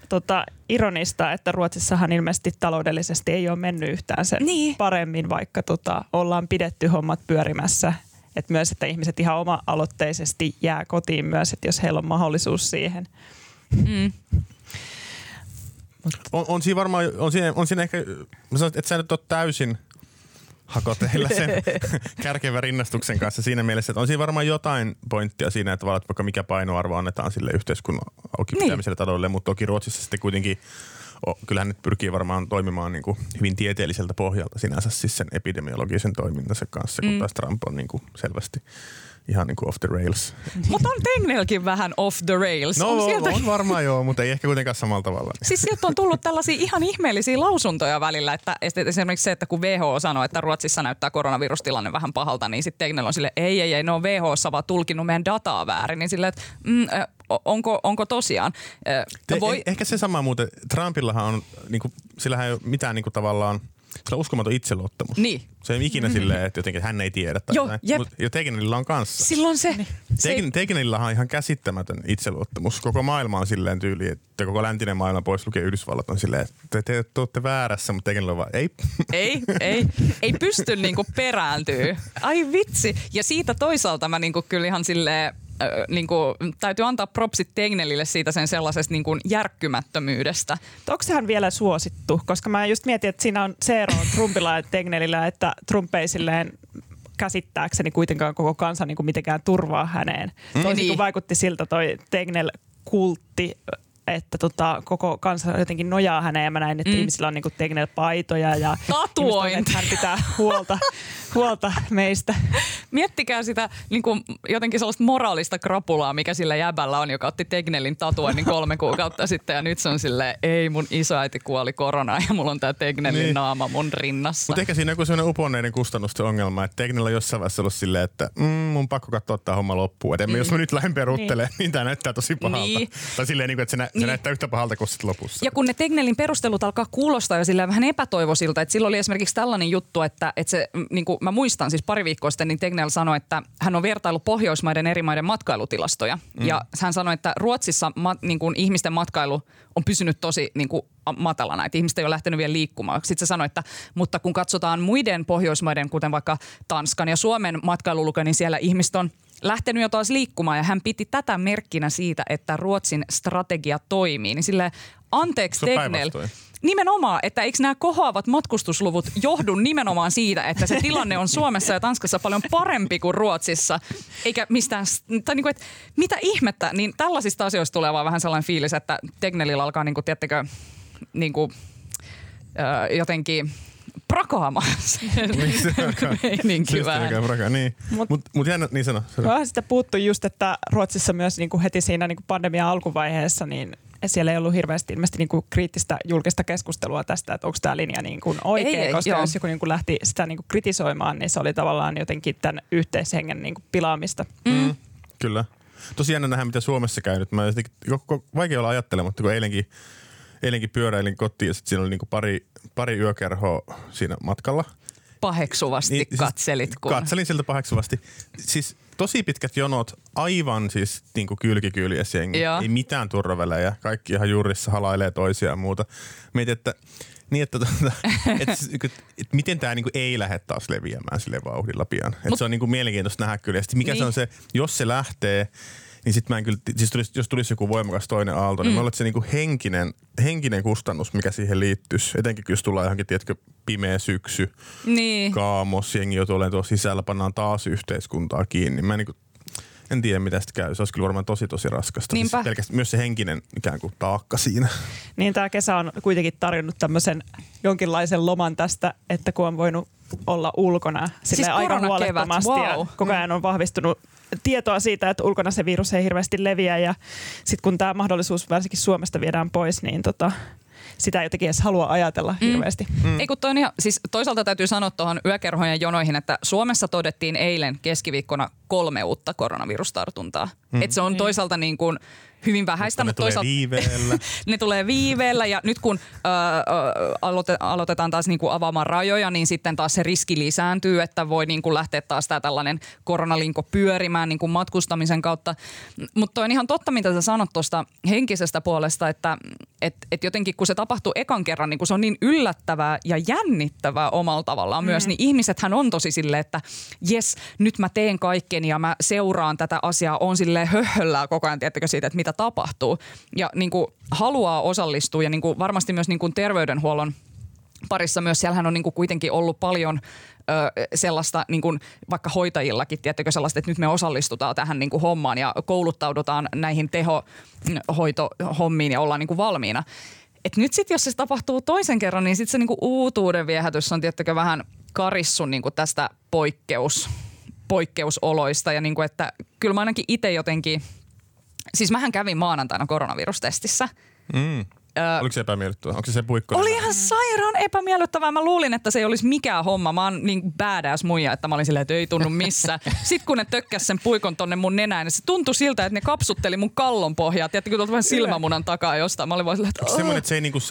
ironista, että Ruotsissahan ilmeisesti taloudellisesti ei ole mennyt yhtään sen paremmin, vaikka ollaan pidetty hommat pyörimässä. Et myös, että ihmiset ihan oma-aloitteisesti jää kotiin myös, että jos heillä on mahdollisuus siihen. Mm. On siinä varmaan, on siinä ehkä, että sä nyt oot täysin hakoteilla sen kärkevän rinnastuksen kanssa siinä mielessä, että on siinä varmaan jotain pointtia siinä, että vaikka mikä painoarvo annetaan sille yhteiskunnan auki pitämiselle taloudelle, mutta toki Ruotsissa sitten kuitenkin, kyllähän nyt pyrkii varmaan toimimaan niin kuin hyvin tieteelliseltä pohjalta sinänsä siis sen epidemiologisen toimintansa kanssa, kun taas Trump on niin kuin selvästi ihan niin kuin off the rails. Mutta on Tegnellkin vähän off the rails. No on, sieltä on varmaan joo, mutta ei ehkä kuitenkaan samalla tavalla. Siis sieltä on tullut tällaisia ihan ihmeellisiä lausuntoja välillä, että esimerkiksi se, että kun WHO sanoo, että Ruotsissa näyttää koronavirustilanne vähän pahalta, niin sitten Tegnell on silleen, ei, ne on WHOssa vaan tulkinnut meidän dataa väärin, niin silleen, että onko tosiaan? Ehkä se sama muuten, Trumpillahan on, niin kuin, sillähän ei ole mitään niin kuin tavallaan, sillä on uskomaton itseluottamus. Niin. Se ei ikinä silleen, että jotenkin hän ei tiedä. Joo, jep. Ja Tegnellillä on kanssa. Silloin se. Tegnellillähän on ihan käsittämätön itseluottamus. Koko maailma on silleen tyyli, että koko läntinen maailma pois lukee Yhdysvallat on silleen, että te olette väärässä, mutta Tegnellillä on vaan ei. Ei pysty niinku perääntyy. Ai vitsi. Ja siitä toisaalta mä niinku kyllä ihan silleen, niinku, täytyy antaa propsit Tegnellille siitä sen sellaisesta niinku järkkymättömyydestä. Onko sehän vielä suosittu? Koska mä just mietin, että siinä on se ero Trumpilla ja Tegnellillä, että Trump ei silleen käsittääkseni kuitenkaan koko kansa niinku mitenkään turvaa häneen. Toisin vaikutti siltä toi Tegnell-kultti, että koko kansa jotenkin nojaa häneen ja mä näin, että ihmisillä on niinku Tegnell-paitoja ja tatuoin. Ihmiset on, että hän pitää huolta meistä. Miettikää sitä niinku jotenkin sellaista moraalista krapulaa, mikä sillä jäbällä on, joka otti Tegnellin tatuoinnin 3 kuukautta sitten ja nyt se on silleen, ei mun isoäiti kuoli koronaan ja mulla on tää Tegnellin naama mun rinnassa. Mutta ehkä siinä on joku sellainen uponneiden kustannusten ongelma, että Tegnell on jossain vaiheessa ollut silleen, että mun pakko katsoa tää homma loppuun. Että jos mä nyt lähden peruuttelemaan, niin tää näyttää tosi pahalta. Niin. Tai silleen, että se näyttää yhtä pahalta kuin sitten lopussa. Ja kun ne Tegnellin perustelut alkaa kuulostaa jo silleen vähän epätoivoisilta, että sillä oli esimerkiksi tällainen juttu, että se, niin kuin mä muistan siis pari viikkoa sitten, niin Tegnell sanoi, että hän on vertaillut Pohjoismaiden eri maiden matkailutilastoja. Ja hän sanoi, että Ruotsissa niin kuin ihmisten matkailu on pysynyt tosi niin kuin matalana, että ihmiset ei ole lähtenyt vielä liikkumaan. Sitten se sanoi, että mutta kun katsotaan muiden Pohjoismaiden, kuten vaikka Tanskan ja Suomen matkailulukuja, niin siellä ihmiset on lähtenyt jo taas liikkumaan ja hän piti tätä merkkinä siitä, että Ruotsin strategia toimii. Niin silleen, anteeksi Tegnell, nimenomaan, että eikö nämä kohoavat matkustusluvut johdu nimenomaan siitä, että se tilanne on Suomessa ja Tanskassa paljon parempi kuin Ruotsissa, eikä mistään, tai niin kuin, että mitä ihmettä, niin tällaisista asioista tulee vaan vähän sellainen fiilis, että Tegnellillä alkaa niin kuin, tiedättekö, niin kuin, jotenkin prakaamaan meininki vähän. Niin. Mut jännä, niin sano. Vähän sitä puuttu just, että Ruotsissa myös niin kuin heti siinä niin kuin pandemian alkuvaiheessa, niin siellä ei ollut hirveästi ilmeisesti niin kuin kriittistä julkista keskustelua tästä, että onko tämä linja niin kuin oikea, koska jos joku niin kuin lähti sitä niin kuin kritisoimaan, niin se oli tavallaan jotenkin tämän yhteishengen niin kuin pilaamista. Kyllä. Tosi jännä nähdä, mitä Suomessa käy nyt. Mä jotenkin, vaikea olla ajattelematta, kun eilenkin pyöräilin kotiin ja sitten siinä oli niinku pari yökerhoa siinä matkalla. Paheksuvasti niin, siis katselit. Kun katselin siltä paheksuvasti. Siis tosi pitkät jonot, aivan siis niinku kylkikyljessä jengi. Ei mitään turvavälejä. Kaikki ihan juurissa halailee toisiaan ja muuta. Mietin, että niin, että miten tämä niinku ei lähde taas leviämään silleen vauhdilla pian. Että se on niinku mielenkiintoista nähdä kyllä. Ja sitten mikä se on se, jos se lähtee, niin sitten mä en kyllä, siis jos tulisi joku voimakas toinen aalto, niin mä olet se niinku henkinen kustannus, mikä siihen liittyisi. Etenkin jos tullaan johonkin, tiedätkö, pimeä syksy, kaamos, jengi joutuu olemaan tuossa sisällä, pannaan taas yhteiskuntaa kiinni. Mä niinku, en tiedä, mitä sitä käy. Se olisi kyllä varmaan tosi raskasta. Siis pelkästään myös se henkinen ikään kuin taakka siinä. Niin, tämä kesä on kuitenkin tarjonnut tämmöisen jonkinlaisen loman tästä, että kun on voinut olla ulkona siis aika huolettomasti. Wow. Koko ajan on vahvistunut tietoa siitä, että ulkona se virus ei hirveästi leviä. Ja sitten kun tämä mahdollisuus varsinkin Suomesta viedään pois, niin sitä ei jotenkin edes halua ajatella hirveästi. Mm. Ei, kun toi on ihan, siis toisaalta täytyy sanoa tuohon yökerhojen jonoihin, että Suomessa todettiin eilen keskiviikkona 3 uutta koronavirustartuntaa. Mm. Että se on toisaalta niin kuin hyvin vähäistä, mutta toisaalta ne tulee viiveellä ja nyt kun aloitetaan taas niin kuin avaamaan rajoja, niin sitten taas se riski lisääntyy, että voi niin kuin lähteä taas tämä tällainen koronalinko pyörimään niin kuin matkustamisen kautta. Mutta on ihan totta, mitä sä sanot tuosta henkisestä puolesta, että et jotenkin kun se tapahtuu ekan kerran, niin kun se on niin yllättävää ja jännittävää omalla tavallaan myös, niin ihmisethän on tosi silleen, että jes, nyt mä teen kaikkeni ja mä seuraan tätä asiaa, on silleen höhöllää koko ajan, tiedättekö siitä, että mitä tapahtuu ja niin kuin haluaa osallistua ja niin kuin varmasti myös niin kuin terveydenhuollon parissa myös siellähän on niin kuin kuitenkin ollut paljon sellaista niin kuin vaikka hoitajillakin, tiedättekö sellaista, että nyt me osallistutaan tähän niin kuin hommaan ja kouluttaudutaan näihin tehohoitohommiin ja ollaan niin kuin valmiina. Et nyt sitten jos se tapahtuu toisen kerran, niin sitten se niin kuin uutuuden viehätys on tiedättekö vähän karissun niin kuin tästä poikkeusoloista ja niin kuin, että kyllä mä ainakin itse jotenkin siis mähän kävin maanantaina koronavirustestissä. Mm. Oliko se epämiellyttävää? Onko se sen puikkoinen? Oli ihan sairaan epämiellyttävää. Mä luulin, että se ei olisi mikään homma. Mä oon niin badass muija, että mä olin silleen, että ei tunnu missään. Sitten kun ne tökkäs sen puikon tonne mun nenään, niin se tuntui siltä, että ne kapsutteli mun kallon pohjaa. Tiedättekö, tuolta vähän silmämunan takaa jostain. Mä olin vaan silleen, että onko semmoinen,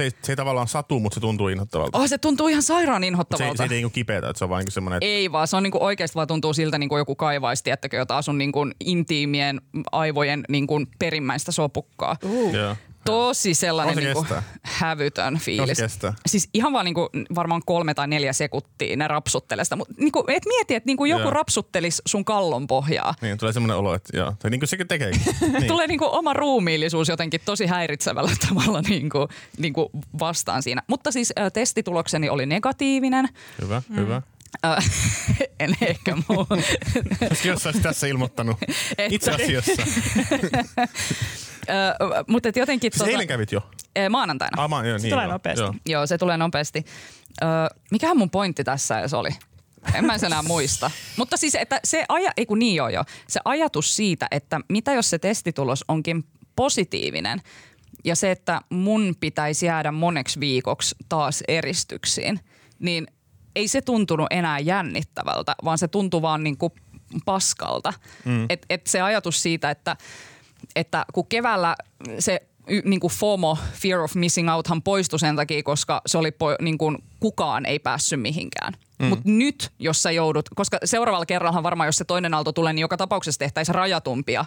että se ei tavallaan satu, mutta se tuntuu inhottavalta? Se tuntuu ihan sairaan inhottavalta. Se ei niinku kipeätä, että se on vaan semmoinen. Että ei vaan, se on niinku oikeasti vaan tuntuu siltä niinku joku kaivaisi, tiedättekö, jota sun niinku intiimien aivojen niinku perimmäistä sopukkaa. Yeah. Tosi sellainen niinku hävytön fiilis. Siis ihan vaan niinku varmaan 3 tai 4 sekuntia ne rapsuttelee sitä. Niinku, et mieti, että niinku joku rapsuttelisi sun kallon pohjaa. Niin, tulee semmoinen olo, että joo. Tai niinku sekin tekeekin. Niin. Tulee niinku oma ruumiillisuus jotenkin tosi häiritsevällä tavalla niinku vastaan siinä. Mutta siis testitulokseni oli negatiivinen. Hyvä, hyvä. En ehkä muu. Jos olisit tässä ilmoittanut. Itse asiassa. Mutta jotenkin siis eilen kävit jo? Maanantaina. Se tulee nopeasti. Joo, se tulee nopeasti. Mikähän mun pointti tässä edes oli? En mä enää muista. Mutta siis, että se ajatus siitä, että mitä jos se testitulos onkin positiivinen ja se, että mun pitäisi jäädä moneksi viikoksi taas eristyksiin, niin ei se tuntunut enää jännittävältä, vaan se tuntui vaan niinku paskalta. Mm. Et se ajatus siitä, että kun keväällä se niin kuin FOMO, fear of missing outhan poistui sen takia, koska se oli niin kuin kukaan ei päässyt mihinkään. Mm. Mutta nyt, jos sä joudut, koska seuraavalla kerrallahan varmaan, jos se toinen aalto tulee, niin joka tapauksessa tehtäisiin rajatumpia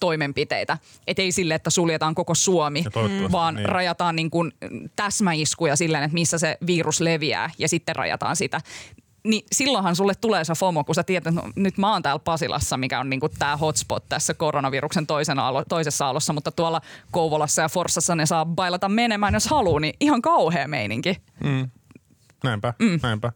toimenpiteitä. Et ei sille, että suljetaan koko Suomi, vaan niin rajataan niin kuin täsmäiskuja silleen, että missä se virus leviää ja sitten rajataan sitä. Niin silloinhan sulle tulee se FOMO, kun sä tiedät, että nyt mä oon täällä Pasilassa, mikä on niinku tää hotspot tässä koronaviruksen toisessa aallossa, mutta tuolla Kouvolassa ja Forssassa ne saa bailata menemään, jos haluaa, niin ihan kauhea meininki. Mm. Näinpä.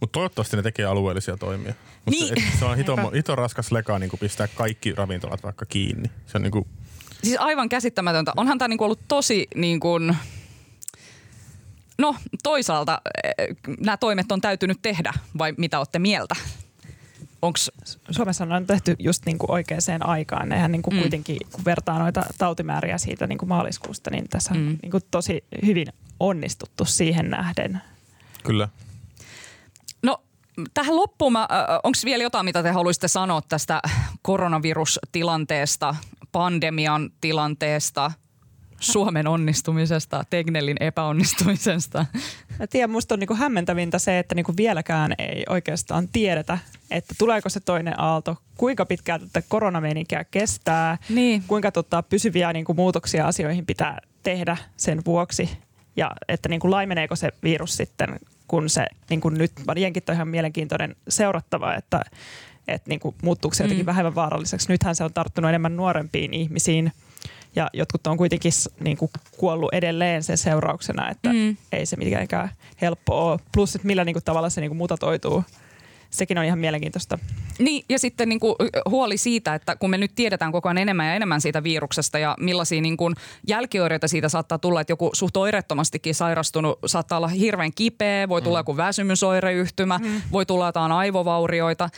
Mutta toivottavasti ne tekee alueellisia toimia. Niin. Se on hito raskas leka niinku pistää kaikki ravintolat vaikka kiinni. Se on niinku siis aivan käsittämätöntä. Onhan tää niinku ollut tosi niinkun no toisaalta nämä toimet on täytynyt tehdä, vai mitä olette mieltä? Onks Suomessa on tehty just niinku oikeaan aikaan, eihän niinku kuitenkin, kun vertaa noita tautimääriä siitä niinku maaliskuusta, niin tässä on niinku tosi hyvin onnistuttu siihen nähden. Kyllä. No tähän loppuun, onko vielä jotain, mitä te haluaisitte sanoa tästä koronavirustilanteesta, pandemian tilanteesta? Suomen onnistumisesta, Tegnellin epäonnistumisesta. Mä tiedän, musta on niinku hämmentävintä se, että niinku vieläkään ei oikeastaan tiedetä, että tuleeko se toinen aalto, kuinka pitkään tätä koronameininkiä kestää, niin kuinka pysyviä niinku muutoksia asioihin pitää tehdä sen vuoksi ja että niinku laimeneeko se virus sitten, kun se niinku nyt jenkin on ihan mielenkiintoinen seurattava, että niinku muuttuuko se jotenkin vähemmän vaaralliseksi. Nythän se on tarttunut enemmän nuorempiin ihmisiin. Ja jotkut on kuitenkin niin kuin kuollut edelleen sen seurauksena, että ei se mitenkään helppoa ole. Plus, että millä niin kuin tavalla se niin kuin mutatoituu sekin on ihan mielenkiintoista. Niin, ja sitten niin kuin huoli siitä, että kun me nyt tiedetään koko ajan enemmän ja enemmän siitä viruksesta ja millaisia niin kuin jälkioireita siitä saattaa tulla, että joku suht oireettomastikin sairastunut saattaa olla hirveän kipeä, voi tulla joku väsymysoireyhtymä, voi tulla jotain aivovaurioita,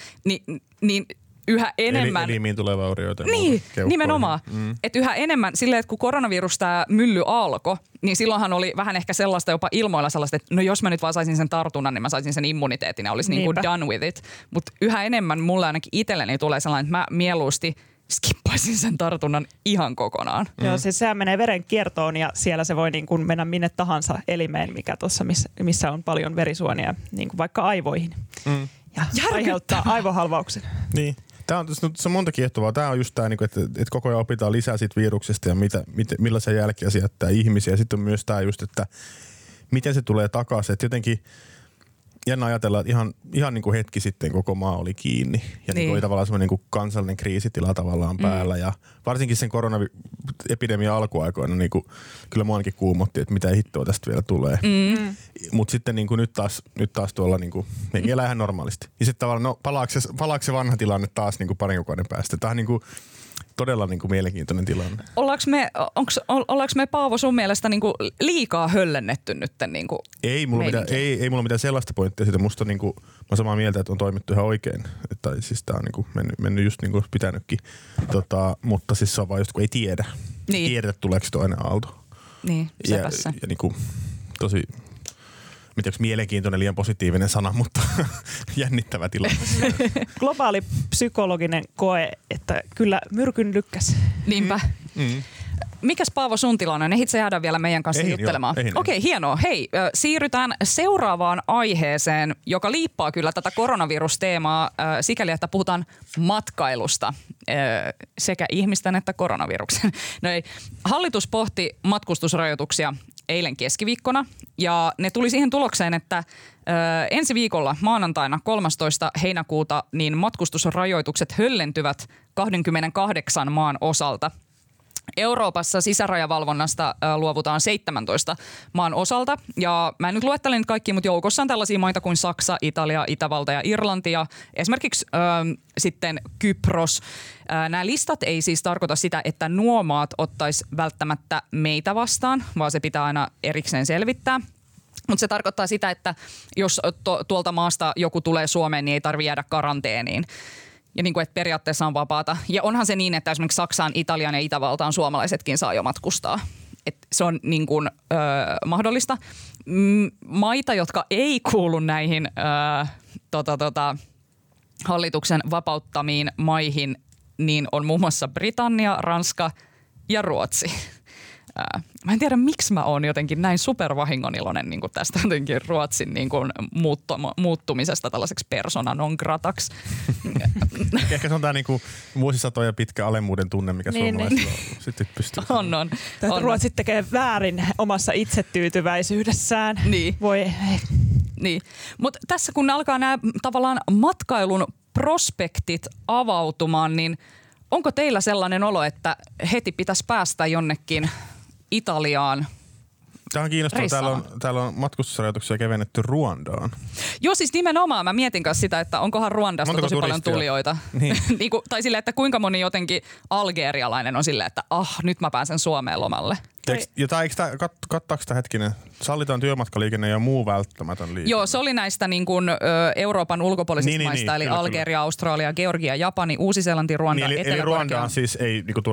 niin yhä enemmän. Elimiin tulee vaurioita. Niin, nimenomaan. Että yhä enemmän silleen, että kun koronavirus tämä mylly alkoi, niin silloinhan oli vähän ehkä sellaista jopa ilmoilla sellaista, että no jos mä nyt vaan saisin sen tartunnan, niin mä saisin sen immuniteetin ja olisi niin kuin done with it. Mutta yhä enemmän mulle ainakin itselleni tulee sellainen, että mä mieluusti skippaisin sen tartunnan ihan kokonaan. Joo, siis sehän menee verenkiertoon ja siellä se voi niin kuin mennä minne tahansa elimeen, mikä tuossa, missä on paljon verisuonia, niin kuin vaikka aivoihin. Ja aiheuttaa aivohalvauksen. Niin. Tämä on, se on monta kiehtovaa. Tämä on just tämä, että koko ajan opitaan lisää siitä viruksesta ja millaisia jälkiä se jättää ihmisiä. Sitten on myös tämä just, että miten se tulee takaisin. Että jotenkin jännä ajatella, että ihan niin kuin hetki sitten koko maa oli kiinni. Ja niin kuin oli tavallaan semmoinen niin kuin kansallinen kriisitila tavallaan päällä. Ja varsinkin sen koronaepidemian alkuaikoina niin kuin, kyllä mua ainakin kuumotti, että mitä hittoa tästä vielä tulee. Mutta sitten niin kuin nyt taas tuolla niin kuin, ne elää ihan normaalisti. Ja sitten tavallaan no, palaako se vanha tilanne taas niin kuin parin kuukauden päästä. Tämä on niin kuin todella niin kuin mielenkiintoinen tilanne. Ollaanko me Paavo sun mielestä niin kuin liikaa höllennetty nyt? Niin kuin ei mulla mitään sellaista pointtia siitä. Musta niin kuin, mä olen samaa mieltä, että on toimittu ihan oikein. Tai siis tää on niin kuin mennyt just niin kuin pitänytkin. Mutta siis se on vaan just kun ei tiedä. Niin. Tiedä tuleeko toinen aalto. Niin, sepä se. Ja niin kuin tosi... Miten mielenkiintoinen, liian positiivinen sana, mutta jännittävä tilanne. Globaali psykologinen koe, että kyllä myrkyn lykkäs. Niinpä. Mikäs Paavo sun tilanne? Ne itse jäädään vielä meidän kanssa juttelemaan. Okei, hienoa. Hei, siirrytään seuraavaan aiheeseen, joka liippaa kyllä tätä koronavirusteemaa sikäli, että puhutaan matkailusta. Sekä ihmisten että koronaviruksen. No ei. Hallitus pohti matkustusrajoituksia eilen keskiviikkona ja ne tuli siihen tulokseen, että ensi viikolla maanantaina 13. heinäkuuta niin matkustusrajoitukset höllentyvät 28 maan osalta. Euroopassa sisärajavalvonnasta luovutaan 17 maan osalta ja mä en nyt luettelen nyt kaikkia, mutta joukossa on tällaisia maita kuin Saksa, Italia, Itävalta ja Irlanti ja esimerkiksi sitten Kypros. Nämä listat ei siis tarkoita sitä, että nuo maat ottaisi välttämättä meitä vastaan, vaan se pitää aina erikseen selvittää. Mutta se tarkoittaa sitä, että jos tuolta maasta joku tulee Suomeen, niin ei tarvitse jäädä karanteeniin. Ja niin kuin, että periaatteessa on vapaata. Ja onhan se niin, että esimerkiksi Saksaan, Italiaan ja Itävaltaan suomalaisetkin saa jo matkustaa. Et se on niin kuin, mahdollista. Maita, jotka ei kuulu näihin hallituksen vapauttamiin maihin, niin on muun muassa Britannia, Ranska ja Ruotsi. Mä en tiedä, miksi mä oon jotenkin näin supervahingoniloinen niin kuin tästä jotenkin Ruotsin niin kuin muuttumisesta tällaiseksi persona non grataksi. Ehkä se on tää niin kuin vuosisatoja pitkä alemmuuden tunne, mikä suomalaisilla on. Sitten pystyy. On. Ruotsit tekee väärin omassa itsetyytyväisyydessään. Niin. Voi. Niin. Mutta tässä kun alkaa nämä tavallaan matkailun prospektit avautumaan, niin onko teillä sellainen olo, että heti pitäisi päästä jonnekin Italiaan? Tämä on kiinnostavaa. Täällä on matkustusrajoituksia kevennetty Ruandaan. Joo, siis nimenomaan. Mä mietin kanssa sitä, että onkohan Ruandasta tosi paljon tulijoita. Niin. Tai silleen, että kuinka moni jotenkin algerialainen on silleen, että nyt mä pääsen Suomeen lomalle. Kattaako tämä hetkinen? Sallitaan työmatkaliikenne ja muu välttämätön liikenne. Joo, se oli näistä niin kuin, Euroopan ulkopuolisista maista, eli Algeria, Australia, Georgia, Japani, Uusi-Seelanti, Ruanda, Etelä-Korea. Eli Ruandaan siis ei niin kuin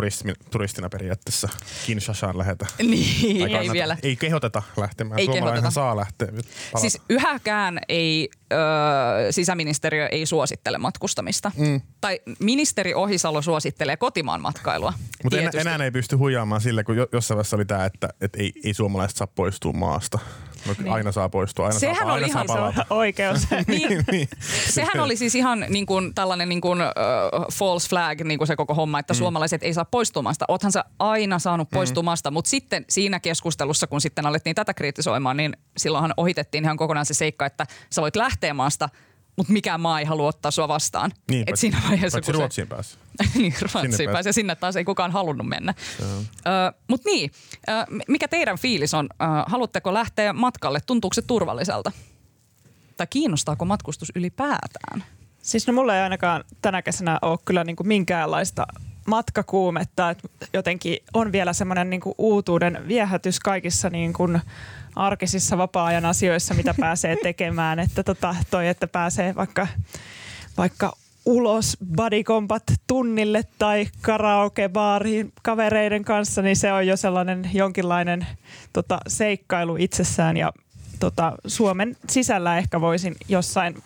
turistina periaatteessa Kinshasaan lähetä. Niin, ei vielä. Ei kehoteta lähtemään. Ei kehoteta. Saa lähteä. Palata. Siis yhäkään ei... sisäministeriö ei suosittele matkustamista. Tai ministeri Ohisalo suosittelee kotimaan matkailua. Mutta enää ei pysty huijaamaan sille, kun jossain vaiheessa oli tämä, että ei suomalaiset saa poistua maasta. Niin. Aina saa poistua, aina sehän saa palata. Sehän oli ihan oikeus. Niin. Sehän oli siis ihan niin kuin tällainen niin kuin, false flag, niin kuin se koko homma, että suomalaiset ei saa poistua maasta. Oothan sä aina saanut poistua maasta, mutta sitten siinä keskustelussa, kun sitten alettiin tätä kritisoimaan, niin silloinhan ohitettiin ihan kokonaan se seikka, että sä voit lähteä maasta, mutta mikään maa ei halua ottaa sua vastaan. Niin, et siinä vaiheessa, kun Ruotsiin pääsi. Niin, Ruotsiin pääsi ja sinne taas ei kukaan halunnut mennä. Mutta niin, mikä teidän fiilis on? Haluatteko lähteä matkalle? Tuntuuko se turvalliselta? tai kiinnostaako matkustus ylipäätään? Siis no mulla ei ainakaan tänä kesänä ole kyllä niin kuin minkäänlaista matkakuumetta. Et jotenkin on vielä semmoinen niin kuin uutuuden viehätys kaikissa niin kuin arkisissa vapaa-ajan asioissa, mitä pääsee tekemään. Että toi, että pääsee vaikka ulos bodykombat tunnille tai karaokebaariin kavereiden kanssa, niin se on jo sellainen jonkinlainen seikkailu itsessään. Ja Suomen sisällä ehkä voisin jossain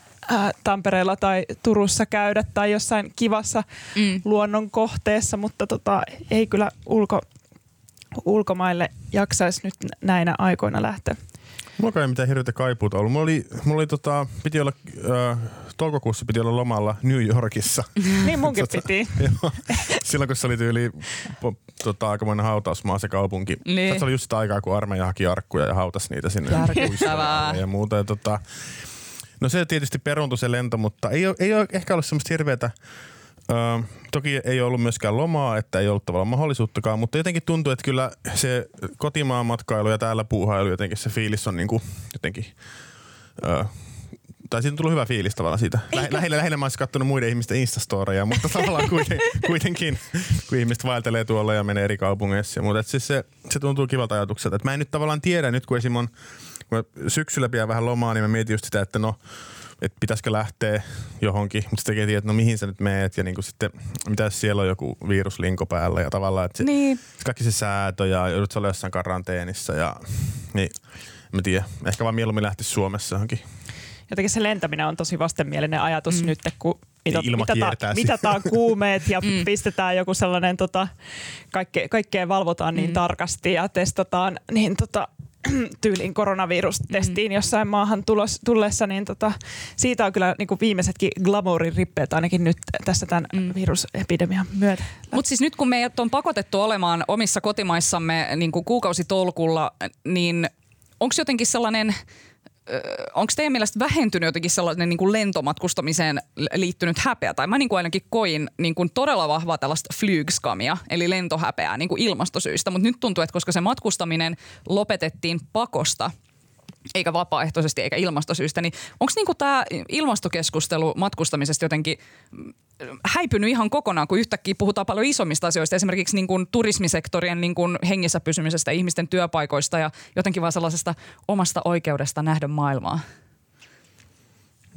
Tampereella tai Turussa käydä tai jossain kivassa luonnon kohteessa, mutta ei kyllä ulkomaille jaksaisi nyt näinä aikoina lähteä. Mulla ei mitään hirveitä kaipuuta ollut. Mulla oli toukokuussa piti olla lomalla New Yorkissa. Niin munkin piti. Silloin kun se oli tyyli aikamoinen hautausmaa se kaupunki. Niin. Se oli just sitä aikaa, kun armeija haki arkkuja ja hautasi niitä sinne. Järkyttävää. Ja muuta. Ja no se tietysti peruntui se lento, mutta ei ole ehkä ollut semmoista hirveätä. Toki ei ollut myöskään lomaa, että ei ollut tavallaan mahdollisuuttakaan, mutta jotenkin tuntuu, että kyllä se kotimaan matkailu ja täällä puuhailu, jotenkin se fiilis on niinku jotenkin, tai siitä on tullut hyvä fiilis tavallaan siitä. Lähinnä mä oon kattonut muiden ihmisten instastoreja, mutta tavallaan kuitenkin, kun ihmiset vaeltelee tuolla ja menee eri kaupungeissa. Mutta siis se tuntuu kivalta ajatukselta. Et mä en nyt tavallaan tiedä, nyt kun esim. Kun syksyllä pidän vähän lomaa, niin mä mietin just sitä, että että pitäisikö lähteä johonkin, mutta sitten tekee, että mihin sä nyt meet ja niinku sitten, mitä jos siellä on joku viruslinko päällä ja tavallaan, että niin. Kaikki se säätö ja joudut sä olla jossain karanteenissa ja niin, mä tiedän, ehkä vaan mieluummin lähtisi Suomessa johonkin. Jotenkin se lentäminen on tosi vastenmielinen ajatus nyt, kun mitataan kuumeet ja pistetään joku sellainen, kaikkea valvotaan niin tarkasti ja testataan, niin tyyliin koronavirustestiin jossain maahan tullessa, niin siitä on kyllä niin kuin viimeisetkin glamourin rippeet ainakin nyt tässä tämän virusepidemian myötä. Mutta siis nyt kun meidät on pakotettu olemaan omissa kotimaissamme niin kuin kuukausitolkulla, niin onko jotenkin sellainen, onko teidän mielestä vähentynyt jotenkin sellainen niin kuin lentomatkustamiseen liittynyt häpeä? Tai mä niin kuin ainakin koin niin kuin todella vahvaa tällaista flygskamia, eli lentohäpeää niin kuin ilmastosyistä. Mutta nyt tuntuu, että koska se matkustaminen lopetettiin pakosta, eikä vapaaehtoisesti eikä ilmastosyistä, niin onko niin kuin tämä ilmastokeskustelu matkustamisesta jotenkin häipynyt ihan kokonaan, kun yhtäkkiä puhutaan paljon isommista asioista, esimerkiksi niin kuin turismisektorien niin kuin hengissä pysymisestä, ihmisten työpaikoista ja jotenkin vaan sellaisesta omasta oikeudesta nähdä maailmaa?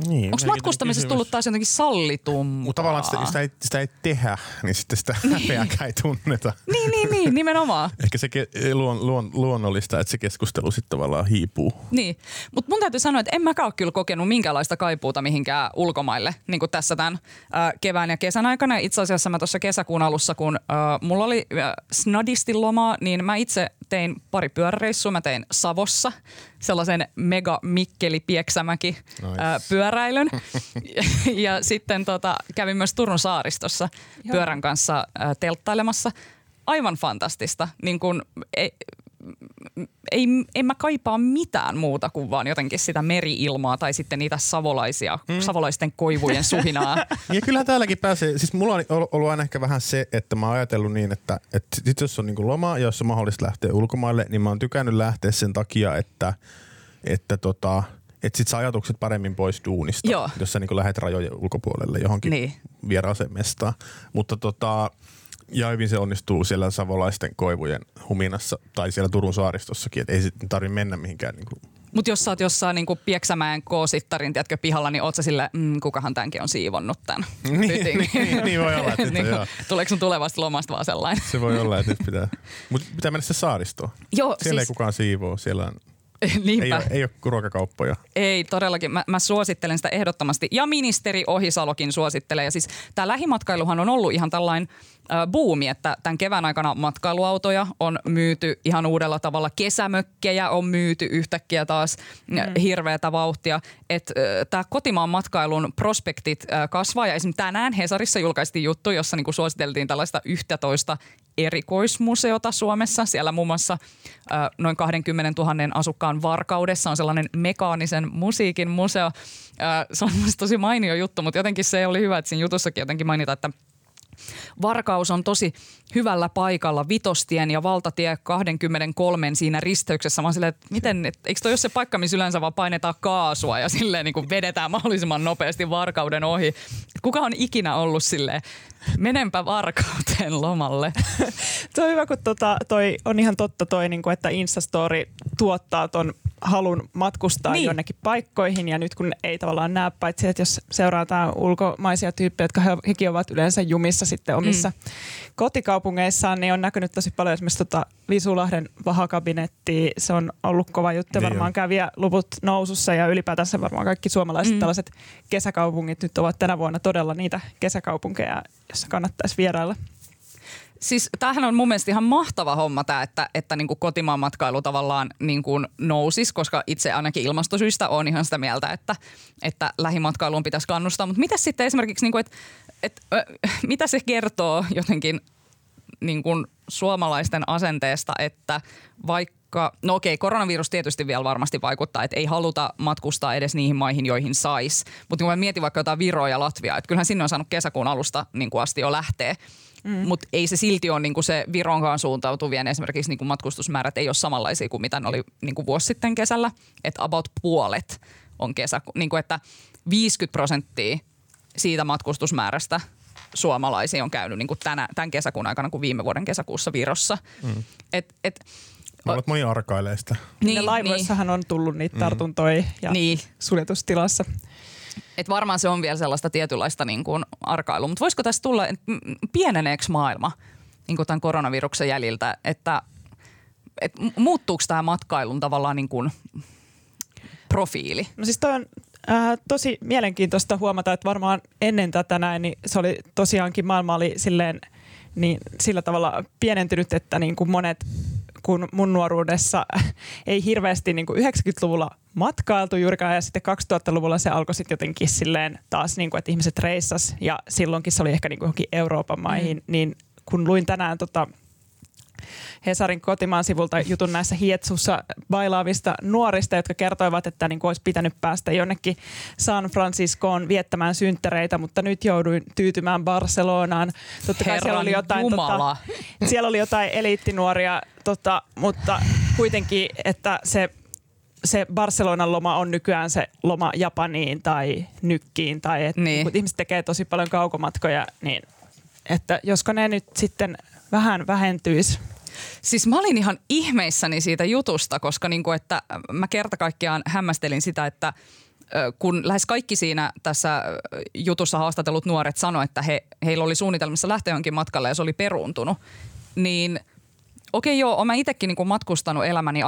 Niin, onko matkustamisesta tullut taas jotenkin sallitumpaa? Mutta tavallaan sitä ei tehdä, niin sitten sitä häpeääkään ei tunneta. Niin, nimenomaan. Ehkä se luonnollista, että se keskustelu sitten tavallaan hiipuu. Niin, mutta mun täytyy sanoa, että en mäkään ole kyllä kokenut minkäänlaista kaipuuta mihinkään ulkomaille, niin kuin tässä tämän kevään ja kesän aikana. Itse asiassa mä tuossa kesäkuun alussa, kun mulla oli snadisti lomaa, niin mä itse tein pari pyöräreissua. Mä tein Savossa sellaisen mega Mikkeli Pieksämäki pyöräilyn. Ja sitten kävin myös Turun saaristossa pyörän kanssa telttailemassa. Aivan fantastista. Niin kun, en mä kaipaa mitään muuta kuin vaan jotenkin sitä meri-ilmaa tai sitten niitä savolaisten koivujen suhinaa. Ja kyllähän täälläkin pääsee. Siis mulla on ollut aina ehkä vähän se, että mä oon ajatellut niin, että sit jos on niinku loma ja jos on mahdollista lähteä ulkomaille, niin mä oon tykännyt lähteä sen takia, että sit sä ajatukset paremmin pois duunista, joo, jos sä niinku lähet rajojen ulkopuolelle johonkin niin vieraaseen mestaan. Mutta ja hyvin se onnistuu siellä savolaisten koivujen huminassa tai siellä Turun saaristossakin, että ei sitten tarvitse mennä mihinkään. Niin kuin. Mut jos sä oot jossain niin kuin Pieksämäen K-sittarin, tiedätkö, pihalla, niin oot sä silleen, kukahan tämänkin on siivonnut tämän pytin. Niin voi olla. Että niin kuin, tuleeko sun tulevasta lomasta vaan sellainen? Se voi olla, että nyt pitää. Mut pitää mennä se saaristoon. Joo, siellä siis ei kukaan siivoo, siellä on. Niinpä. Ei ole ruokakauppoja. Ei todellakin. Mä suosittelen sitä ehdottomasti. Ja ministeri Ohisalokin suosittelee. Ja siis tää lähimatkailuhan on ollut ihan tällainen buumi, että tämän kevään aikana matkailuautoja on myyty ihan uudella tavalla. Kesämökkejä on myyty yhtäkkiä taas hirveätä vauhtia. Että tää kotimaan matkailun prospektit kasvaa. Ja esimerkiksi tänään Hesarissa julkaistiin juttu, jossa niinku suositeltiin tällaista 11 erikoismuseota Suomessa. Siellä muun muassa noin 20 000 asukkaan Varkaudessa on sellainen mekaanisen musiikin museo. Se on tosi mainio juttu, mutta jotenkin se oli hyvä, että siinä jutussakin jotenkin mainitaan, että Varkaus on tosi hyvällä paikalla Vitostien ja Valtatie 23 siinä risteyksessä. Mä oon silleen, että miten, et, eikö toi ole se paikka, missä yleensä vaan painetaan kaasua ja silleen niin kuin vedetään mahdollisimman nopeasti Varkauden ohi. Kuka on ikinä ollut silleen, menenpä Varkauteen lomalle? Se on hyvä, kun toi on ihan totta toi, niin kuin, että Instastory tuottaa ton halun matkustaa jonnekin paikkoihin ja nyt kun ei tavallaan näe, paitsi että jos seurataan ulkomaisia tyyppejä, jotka hekin ovat yleensä jumissa sitten omissa kotikaupungeissaan, niin on näkynyt tosi paljon esimerkiksi Visulahden vahakabinettia. Se on ollut kova juttu, varmaan käviä luvut nousussa ja ylipäätään varmaan kaikki suomalaiset tällaiset kesäkaupungit nyt ovat tänä vuonna todella niitä kesäkaupunkeja, joissa kannattaisi vierailla. Siis tämähän on mun mielestä ihan mahtava homma tämä, että niin kuin kotimaan matkailu tavallaan niin kuin nousisi, koska itse ainakin ilmastosyistä on ihan sitä mieltä, että lähimatkailuun pitäisi kannustaa. Mutta mitä sitten esimerkiksi, niin kuin, että mitä se kertoo jotenkin niin kuin suomalaisten asenteesta, että vaikka, no okei, koronavirus tietysti vielä varmasti vaikuttaa, että ei haluta matkustaa edes niihin maihin, joihin saisi. Mutta kun mä mietin vaikka jotain Viroa ja Latviaa, että kyllähän sinne on saanut kesäkuun alusta niin kuin asti jo lähteä. Mutta ei se silti ole niinku se Vironkaan suuntautuvien esimerkiksi niinku matkustusmäärät ei ole samanlaisia kuin mitä ne oli niinku vuosi sitten kesällä. Että about puolet on kesä. Niinku että 50% siitä matkustusmäärästä suomalaisia on käynyt niinku tämän kesäkuun aikana kuin viime vuoden kesäkuussa Virossa. Moni arkailee sitä. Niin, laivoissahan on tullut niitä tartuntoja ja suljetustilassa. Et varmaan se on vielä sellaista tietynlaista niin kuin arkailua, mutta voisiko tässä tulla pieneneekö maailma niin kuin tämän koronaviruksen jäljiltä, että muuttuuko tämä matkailun tavallaan niin kuin profiili? No siis toi on tosi mielenkiintoista huomata, että varmaan ennen tätä näin, niin se oli tosiaankin maailma oli silleen, niin sillä tavalla pienentynyt, että niin kuin monet kun mun nuoruudessa ei hirveästi niin kuin 90-luvulla matkailtu juurikaan ja sitten 2000-luvulla se alkoi sitten jotenkin silleen taas, niin kuin, että ihmiset reissas ja silloinkin se oli ehkä niin kuin johonkin Euroopan maihin, niin kun luin tänään Hesarin kotimaan sivulta jutun näissä Hietsussa bailaavista nuorista, jotka kertoivat, että niin kuin olisi pitänyt päästä jonnekin San Franciscoon viettämään synttereitä, mutta nyt jouduin tyytymään Barcelonaan. Totta kai siellä oli jotain, siellä oli jotain eliittinuoria, mutta kuitenkin, että se Barcelonan loma on nykyään se loma Japaniin tai Nykkiin, tai että niin. Ihmiset tekee tosi paljon kaukomatkoja, niin että josko ne nyt sitten vähän vähentyisi. Siis mä olin ihan ihmeissäni siitä jutusta, koska niinku, että mä kerta kaikkiaan hämmästelin sitä, että kun lähes kaikki siinä tässä jutussa haastatellut nuoret sanoi, että heillä oli suunnitelmissa lähteä jonkin matkalle ja se oli peruuntunut, niin okei joo, olen itsekin niinku matkustanut elämäni